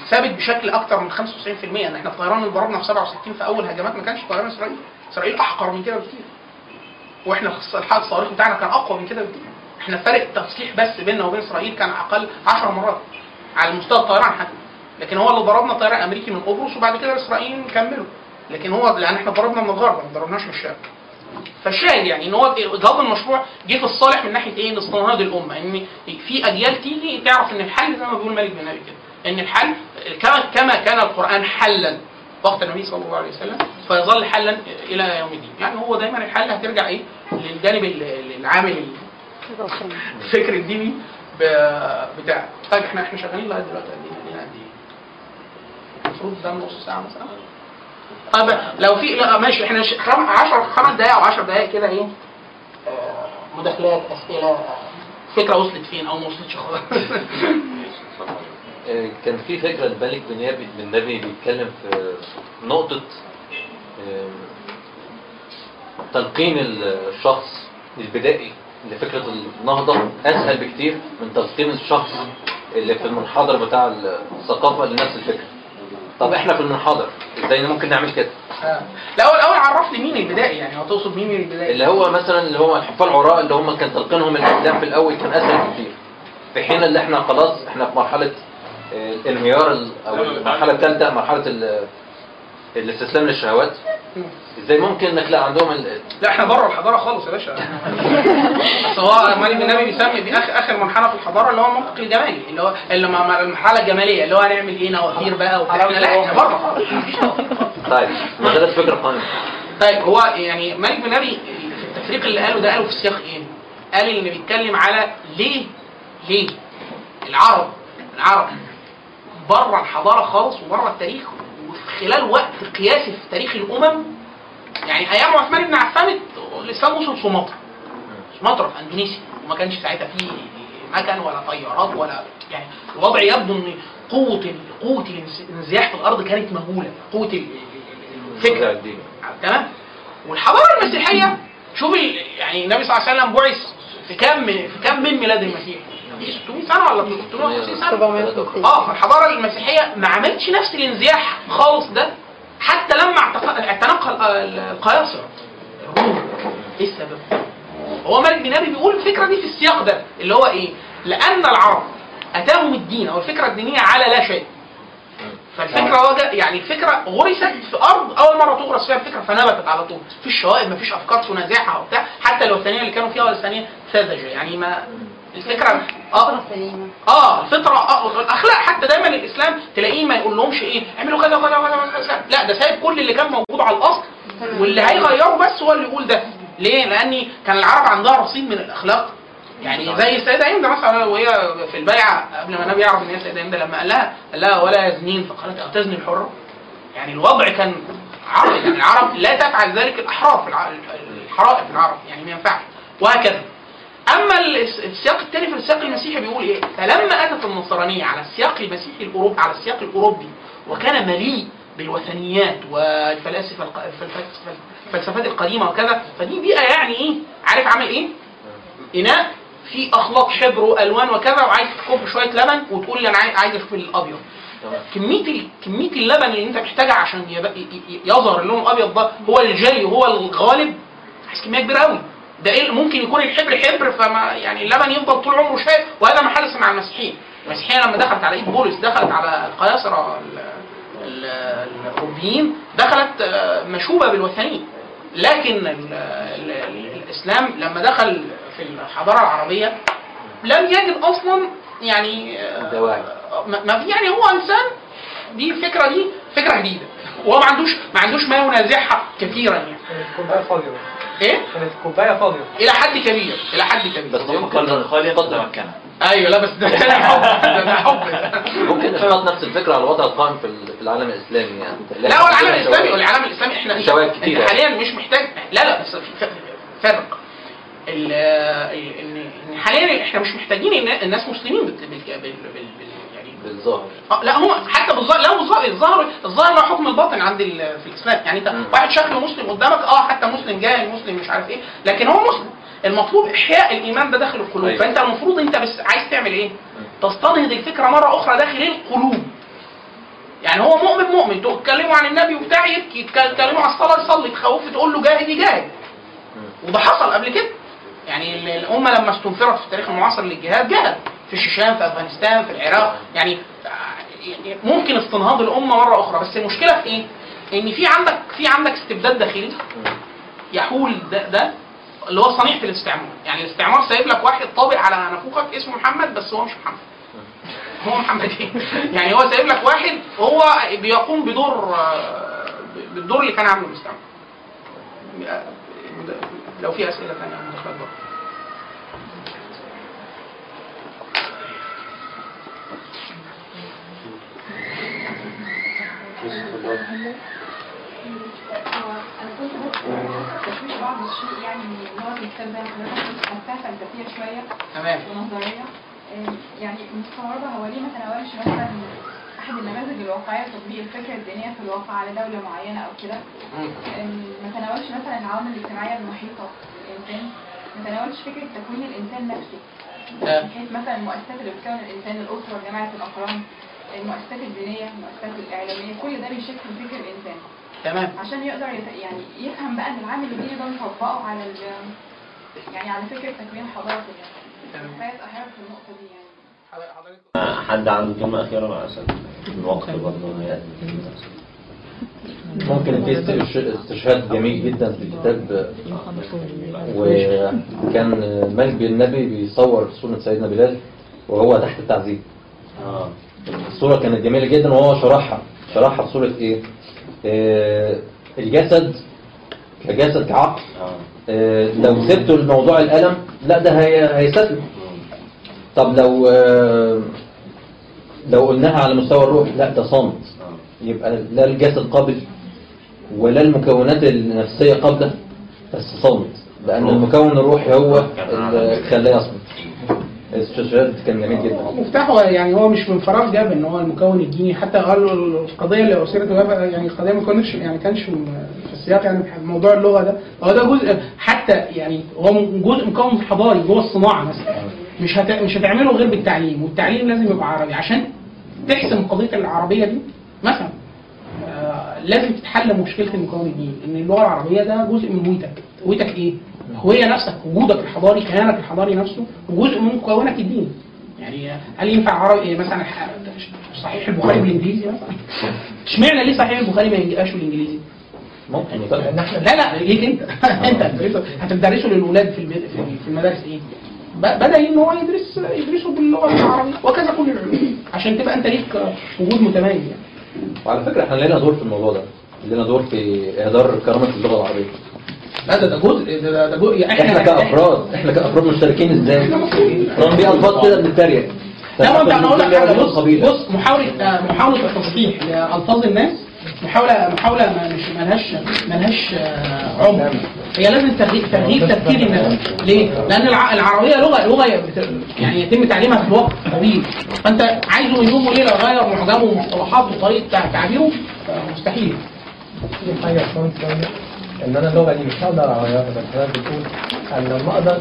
ثابت بشكل اكتر من 95%. ان احنا الطيران اللي ضربنا في 67 في اول هجمات ما كانش طيران اسرائيل احقر من كده بكتير، واحنا الحادث الصواريخ بتاعنا كان اقوى من كده بكتير. احنا فرق التصليح بس بيننا وبين اسرائيل كان اقل 10 مرات على مستوى الطيران حتى. لكن هو اللي ضربنا طيران امريكي من قبرص، وبعد كده الاسرائيليين كملوا، لكن هو لان احنا ضربنا من الغرب ما ضربناش من الشرق. فالشاهد يعني ان هو هذا المشروع جه في الصالح من ناحيه ايه؟ استنهاض الامه، ان في اجيال تيجي تعرف ان الحل زي ما بيقول مالك بن نبي كده، ان الحل كما كان القران حلا وقت النبي صلى الله عليه وسلم فيظل حلا الى يوم الدين. يعني هو دايما الحل هترجع ايه؟ للجانب العامل الفكر الديني بتاع. طيب احنا شغالين لغايه دلوقتي قد ايه؟ المفروض ده نص ساعه مثلا. طيب لو في ماشي، احنا 5 دقايق او 10 دقايق كده ايه، مداخلات، اسئله، فكره وصلت فين او ما وصلتش خالص. كان في فكره الملك بن نبي بيتكلم في نقطه تلقين الشخص البدائي لفكره النهضه اسهل بكتير من تلقين الشخص اللي في المنحدر بتاع الثقافه لنفس الفكره. طب احنا في المنحدر ازاي ممكن نعمل كده؟ الاول عرفني مين البدائي، يعني هتقصد مين البدائي؟ اللي هو مثلا اللي هو الحفاظ العراء اللي هم كان تلقينهم الاسلام في الاول كان اسهل كتير، في حين اللي احنا خلاص احنا في مرحله الانهيار او المرحله الثالثه، مرحله الاستسلام للشهوات. ازاي ممكن نخلق عندهم لا احنا بره الحضاره خالص يا باشا. بس هو مالك بن نبي بيسمي دي اخر مرحله في الحضاره، اللي هو المنطق الجمالي، اللي المرحله الجماليه، اللي هو هنعمل ايه، نوافير بقى وكده. لا احنا بره خالص. طيب ما ده فكره قائمه. طيب هو يعني مالك بن نبي التفريق اللي قاله ده قاله في سياق ايه؟ قال ان بيتكلم على ليه العرب بره الحضاره خالص وبره التاريخ، وفي خلال وقت قياسي في تاريخ الامم، يعني ايام عثمان بن عفان لسان وصل سمطرة في اندونيسيا، وما كانش ساعتها فيه مكن ولا طيارات ولا، يعني الوضع يبدو ان قوه الانزياح في الارض كانت مهوله، قوه الفكره تمام. والحضاره المسيحيه شوف يعني النبي صلى الله عليه وسلم بعث في كم من ميلاد المسيح؟ 600 سنه ولا 350 سنه. الحضاره المسيحيه ما عملتش نفس الانزياح خالص ده حتى لما اعتنقها القياصره الروم. ايه السبب؟ هو مالك بن نبي بيقول الفكره دي في السياق ده اللي هو ايه؟ لان العرب اتاهم الدين او الفكره الدينيه على لا شيء. فالفكره يعني الفكره غرست في ارض اول مره تغرس فيها الفكره فنبتت على طول، مفيش شوائب، مفيش افكار تنازعها وبتاع، حتى لو الثانيه اللي كانوا فيها ولا الثانيه ساذجه، يعني ما الفكره الفطره الاخلاق حتى دايما الاسلام تلاقيه ما يقولهمش ايه اعملوا كذا وكذا وكذا، لا ده سايب كل اللي كان موجود على الاصل واللي هيغيره بس هو اللي يقول ده. ليه؟ لان كان العرب عندها رصيد من الاخلاق، يعني زي السيده هند مثلا وهي في البيعه قبل ما النبي يعرف ان هي السيده هند، لما قال لها ولا يزنين فقالت أتزني الحره؟ يعني الوضع كان عربي، يعني العرب لا تفعل ذلك الاحراف، الحرائق العرب يعني ما ينفعش، وهكذا. اما السياق الثاني في السياق المسيحي بيقول ايه؟ فلما اتت النصرانيه على السياق المسيحي الاوروبي على السياق الاوروبي وكان مليء بالوثنيات والفلاسفه الفلسفات القديمه وكذا، فدي بيئه يعني ايه؟ عارف عامل ايه؟ اناء في اخلاق حبر والوان وكذا، وعايز تكب شويه لبن وتقول لي انا عايز اشوف الابيض. كميه اللبن اللي انت محتاجها عشان يظهر اللون الابيض ده هو الجلي وهو الغالب، عايز كميه كبيره قوي. ده ايه ممكن يكون الحبر حبر، فما يعني اللبن يفضل طول عمره شايف، وهذا ما حدث مع المسيحيه لما دخلت على ايد بولس، دخلت على القياصره الأوروبيين، دخلت مشوبه بالوثنيه. لكن الاسلام لما دخل في الحضاره العربيه لم يجد اصلا يعني ما في، يعني هو انسان دي الفكره دي فكره جديده وهو ما عندوش ما ينازعها كثيرا، يعني الكوبايه فاضيه ايه؟ الكوبايه فاضيه الى حد كبير بس ممكن خالي قدر مكانها. ايوه لا بس ده كان حب ممكن نفرض نفس الفكره على الوضع القائم في العالم الاسلامي، يعني لا هو العالم الاسلامي احنا حاليا مش محتاج لا بس فرق ان حاليا احنا مش محتاجين الناس مسلمين بالظاهر، لا هو حتى بالظاهر، لو الظاهر له حكم الباطن عند في الاسلام، يعني انت واحد شكله مسلم قدامك حتى مسلم جاهل مسلم مش عارف ايه، لكن هو مسلم. المطلوب احياء الايمان ده داخل القلوب. أيوة. فانت المفروض انت بس عايز تعمل ايه؟ تستنهض الفكره مره اخرى داخل القلوب. يعني هو مؤمن تتكلموا عن النبي وبتاع يبكي، تتكلموا على الصلاه يصلي، تخوفه تقول له جاهد، وده حصل قبل كده. يعني الامه لما استنفرت في التاريخ المعاصر للجهاد جهد في الشام، في افغانستان، في العراق، يعني ممكن استنهاض الامه مره اخرى. بس المشكله في ايه؟ ان في عندك استبداد داخلي يحول ده اللي هو صنيع في الاستعمار. يعني الاستعمار سايب لك واحد طابع على نافوخك اسمه محمد، بس هو مش محمد، هو محمد ايه؟ يعني هو سايب لك واحد هو بيقوم بالدور اللي كان عامله الاستعمار. لو في اسئله ثانيه مداخلات بره. أنا كنت بس بعض الشيء، يعني نقعد نتكلم فلسفة فلسفية شوية ونظرية، يعني مستغربة هو ليه ما تناولش مثلا أحد النماذج الواقعية لتطبيق الفكرة الدينية في الواقع على دولة معينة أو كده، ما تناولش مثلا العوامل الاجتماعية المحيطة بالإنسان، ما تناولش فكرة تكوين الإنسان نفسه، من حيث مثلا المؤسسات اللي بتكون الإنسان، الأسرة، جماعة الأقران، المؤسسات الدينية، المؤسسات الإعلامية، كل ده بيشكل فكر الإنسان. تمام. عشان يقدر يعني يفهم بقى ان العامل الديني ده نطبقه على يعني على فكره تكوين حضارته. تمام. فايت احيانا في النقطه دي، يعني حضرتك حد عنده كلمه اخيره عشان الوقت برضه هيقل. ممكن في استشهاد جميل جدا في الكتاب، وكان مالك بن نبي بيصور صوره سيدنا بلال وهو تحت التعذيب. الصوره كانت جميله جدا وهو شرحها بصوره ايه؟ الجسد كجسد كعقل. لو سبته لموضوع الألم لا ده هيستسلم. طب لو قلناها على مستوى الروح لا ده صامت، يبقى لا الجسد قابل ولا المكونات النفسية قابلة، بس صامت لأن المكون الروحي هو اللي خلاه يصمت. الاستشهاد كان جميل جدا. مفتاحه يعني هو مش من فراغ جاب ان هو المكون الديني، حتى قالوا القضيه اللي اثيرت يعني القضيه ما كانتش يعني كانش في السياق يعني موضوع اللغه ده، هو ده جزء حتى يعني هو جزء مكون حضاري جوه الصناعه مثلا، مش هتعمله غير بالتعليم، والتعليم لازم يبقى عربي عشان تحسم قضيه العربيه دي مثلا. لازم تتحل مشكله المكون الديني، ان اللغه العربيه ده جزء من هويتك. هويتك ايه؟ هوية نفسك، وجودك الحضاري، كيانك الحضاري نفسه، وجزء من مكونك الديني. يعني هل ينفع عربي مثلا صحيح البخاري بالانجليزي مثلا؟ اشمعنى ليه صحيح البخاري ما ينجقاش بالانجليزي؟ ممكن لا ليك انت انت هتدرسه للاولاد في المدارس ايه؟ بدا ان هو يدرسه باللغه العربيه وكذا كل العلوم عشان تبقى انت ليك وجود متميز يعني. وعلى فكره احنا لينا دور في الموضوع ده، لينا دور في اهدار كرامه اللغه العربيه. لا ده جزء، ده جزء يعني احنا كافراد، احنا كافراد مشتركين ازاي؟ رغم بيه الفاظ كده بنتريق. لا ما انا اقول لك حاجه، بص محاوله التصحيح لالفاظ الناس محاوله مالهاش عمق. هي لازم تغيير تفكير الناس. ليه؟ لان العربيه لغه يعني يتم تعليمها في وقت طويل، فانت عايزه يوم وليله يغير معجمه ومصطلحاته وطريقه تعبيره مستحيل. حاجه ان انا اللغه دي مش هقدر اغيرها، بس انا بقول ان لما اقدر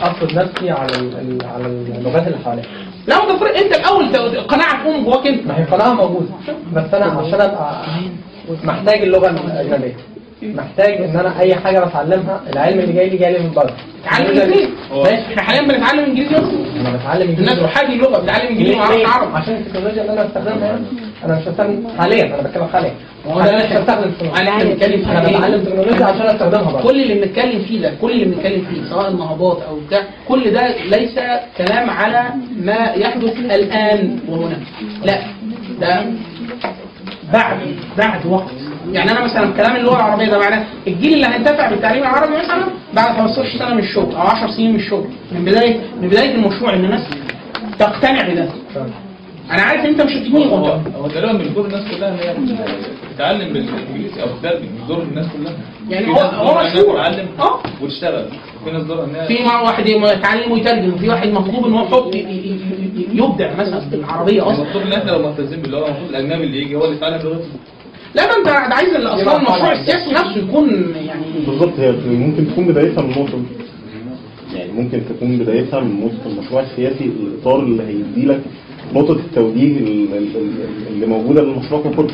افرض نفسي على اللغات اللي حواليا. لا ما تفرق انت الاول، قناعه تكون جواك انت. ما هي قناعه موجوده، بس انا عشان ابقى محتاج اللغه الاجنبيه، محتاج ان انا اي حاجه بتعلمها العلم اللي جاي لي من بره. تعلم انجليزي؟ احنا حاليا بنتعلم انجليزي اصلا. انا بتعلم انجليزي. الناس وحاجه اللغه بتتعلم انجليزي وعربي عشان التكنولوجيا اللي انا بستخدمها. انا مش هستخدم حاليا، انا بتكلم حاليا. انا مش هستخدم انا بتكلم، انا بتعلم تكنولوجيا عشان استخدمها بقى. كل اللي بنتكلم فيه سواء النهضات او بتاع، كل ده ليس كلام على ما يحدث الان وهنا، لا ده بعد وقت. يعني انا مثلا كلام اللغه العربيه ده معناه الجيل اللي هينتفع بالتعليم العربي مثلا بعد 15 سنه من الشغل او 10 سنين من الشغل، من بدايه المشروع، ان الناس تقتنع بده. انا عارف انت مش هتجيني هو تقريبا مش دور الناس كلها ان هي تتعلم بالانجليزي او تدرس، مش دور الناس كلها. يعني هو مشهور تعلم وتشتغل، في ناس دورها ان في واحد يتعلم ويترجم، في واحد مطلوب ان هو يبدع مثلا في العربيه اصلا. المطلوب ان احنا لو ملتزمين باللغه المفروض الاجنبي اللي يجي هو اللي يتعلم لغته. لا ما انت عايز اصلا المشروع السياسي نفسه يكون يعني بالظبط. ممكن تكون بدايتها من النقطه دي، يعني ممكن تكون بدايتها من نقطه المشروع السياسي، الاطار اللي هيديلك نقطة التوجيه اللي موجودة للمشروع كله،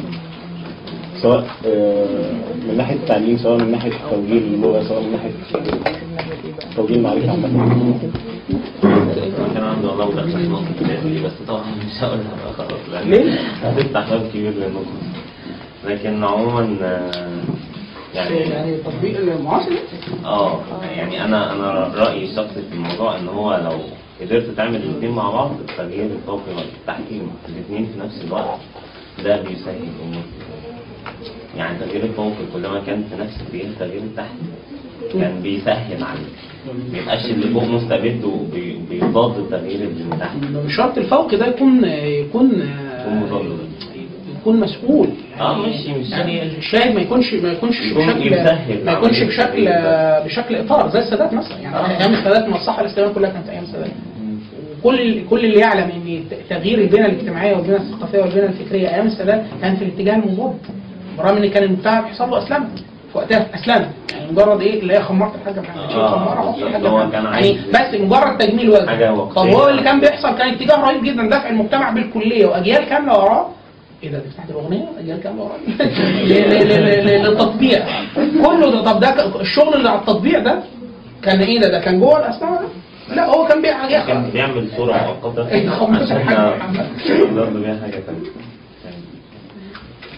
سواء من ناحية التعليم، سواء من ناحية توجيه اللغة، سواء من ناحية توجيه المعرفة عامة. كان عندي والله وقت في نقطة كبيرة، بس طبعا مش هقولها بقى خلاص لأن هتفتح باب كبير للنقطة. لكن عموما يعني التطبيق المعاصر يعني أنا رأيي الشخصي في الموضوع إن هو لو قدرت تعمل الاثنين مع بعض، التغيير الطاقي والتحكيم الاثنين في نفس الوقت، ده بيسهل الامور. يعني تغيير الطاقي كلما كان في نفس اتجاه التغيير التحتي كان بيسهل عليك، ما يبقاش اللي فوق مستبد وبيضاد التغيير اللي تحت. مش شرط الفوق ده يكون مسؤول. ماشي. يعني الشاهد ما يكونش بشكل اطار زي السادات مثلا. يعني ايام السادات ما الصحه الاسلاميه كلها كانت ايام السادات. كل اللي يعلم ان تغيير البنى الاجتماعيه والبنى الثقافيه والبنى الفكريه ايام السادات كان في الاتجاه المضاد، برغم ان كان المجتمع بيحصل له اسلام في وقتها. اسلام يعني مجرد ايه اللي هي خمرت الحاجه محمد شاكر، يعني بس مجرد تجميل وجه. طب هو اللي كان بيحصل كان اتجاه رهيب جدا، دفع المجتمع بالكليه واجيال كامله وراه. ايه ده تفتح الاغنيه اجيال كامله وراه للتطبيع كله ده. طب ده الشغل اللي على التطبيع ده كان ايه؟ ده كان جوه الاسلام ده؟ لا هو كان بيعمل صورة مؤقتة عشان نقدر بيها حاجة تانية.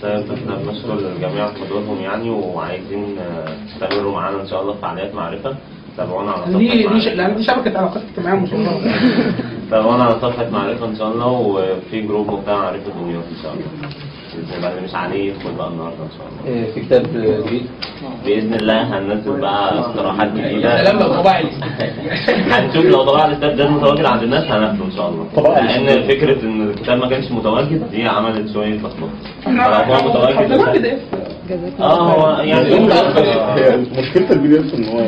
طيب احنا بنشكر للجميع قدراتهم يعني، وعايزين تستمروا معانا ان شاء الله في فعاليات معرفة. تابعونا على شبكة علاقات اجتماعية مشهورة. تابعونا على صفحة معرفة ان شاء الله، وفي جروب بتاع معرفة دمياط ان شاء الله. زي ما مش عليه يدخل بقى النهارده ان شاء الله في كتاب جديد باذن الله. هننزل بقى اقتراحات جديده. الكلام ده طباع هنشوف لو طباع الكتاب ده متواجد عند الناس هناخده ان شاء الله، لان فكره ان الكتاب ما كانش متواجد دي عملت شويه تلخبطه. لو هو متواجد هو يعني مشكله البي دي اف ان هو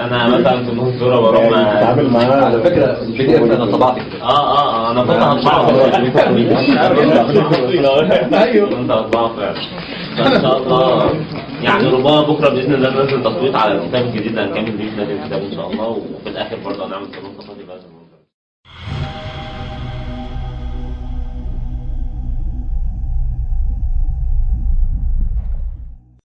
انا مثلا في نص صوره بروح اتعامل معاه. على فكره البي دي اف انا طبعت انا طبعا ايوه انت هتطبعه فعلا ان شاء الله. يعني ربما بكره باذن الله ننزل تصويت على الكتاب الجديد، هنكمل بيه الكتاب ان شاء الله، وفي الاخر برضه هنعمل قانون خاص بيه.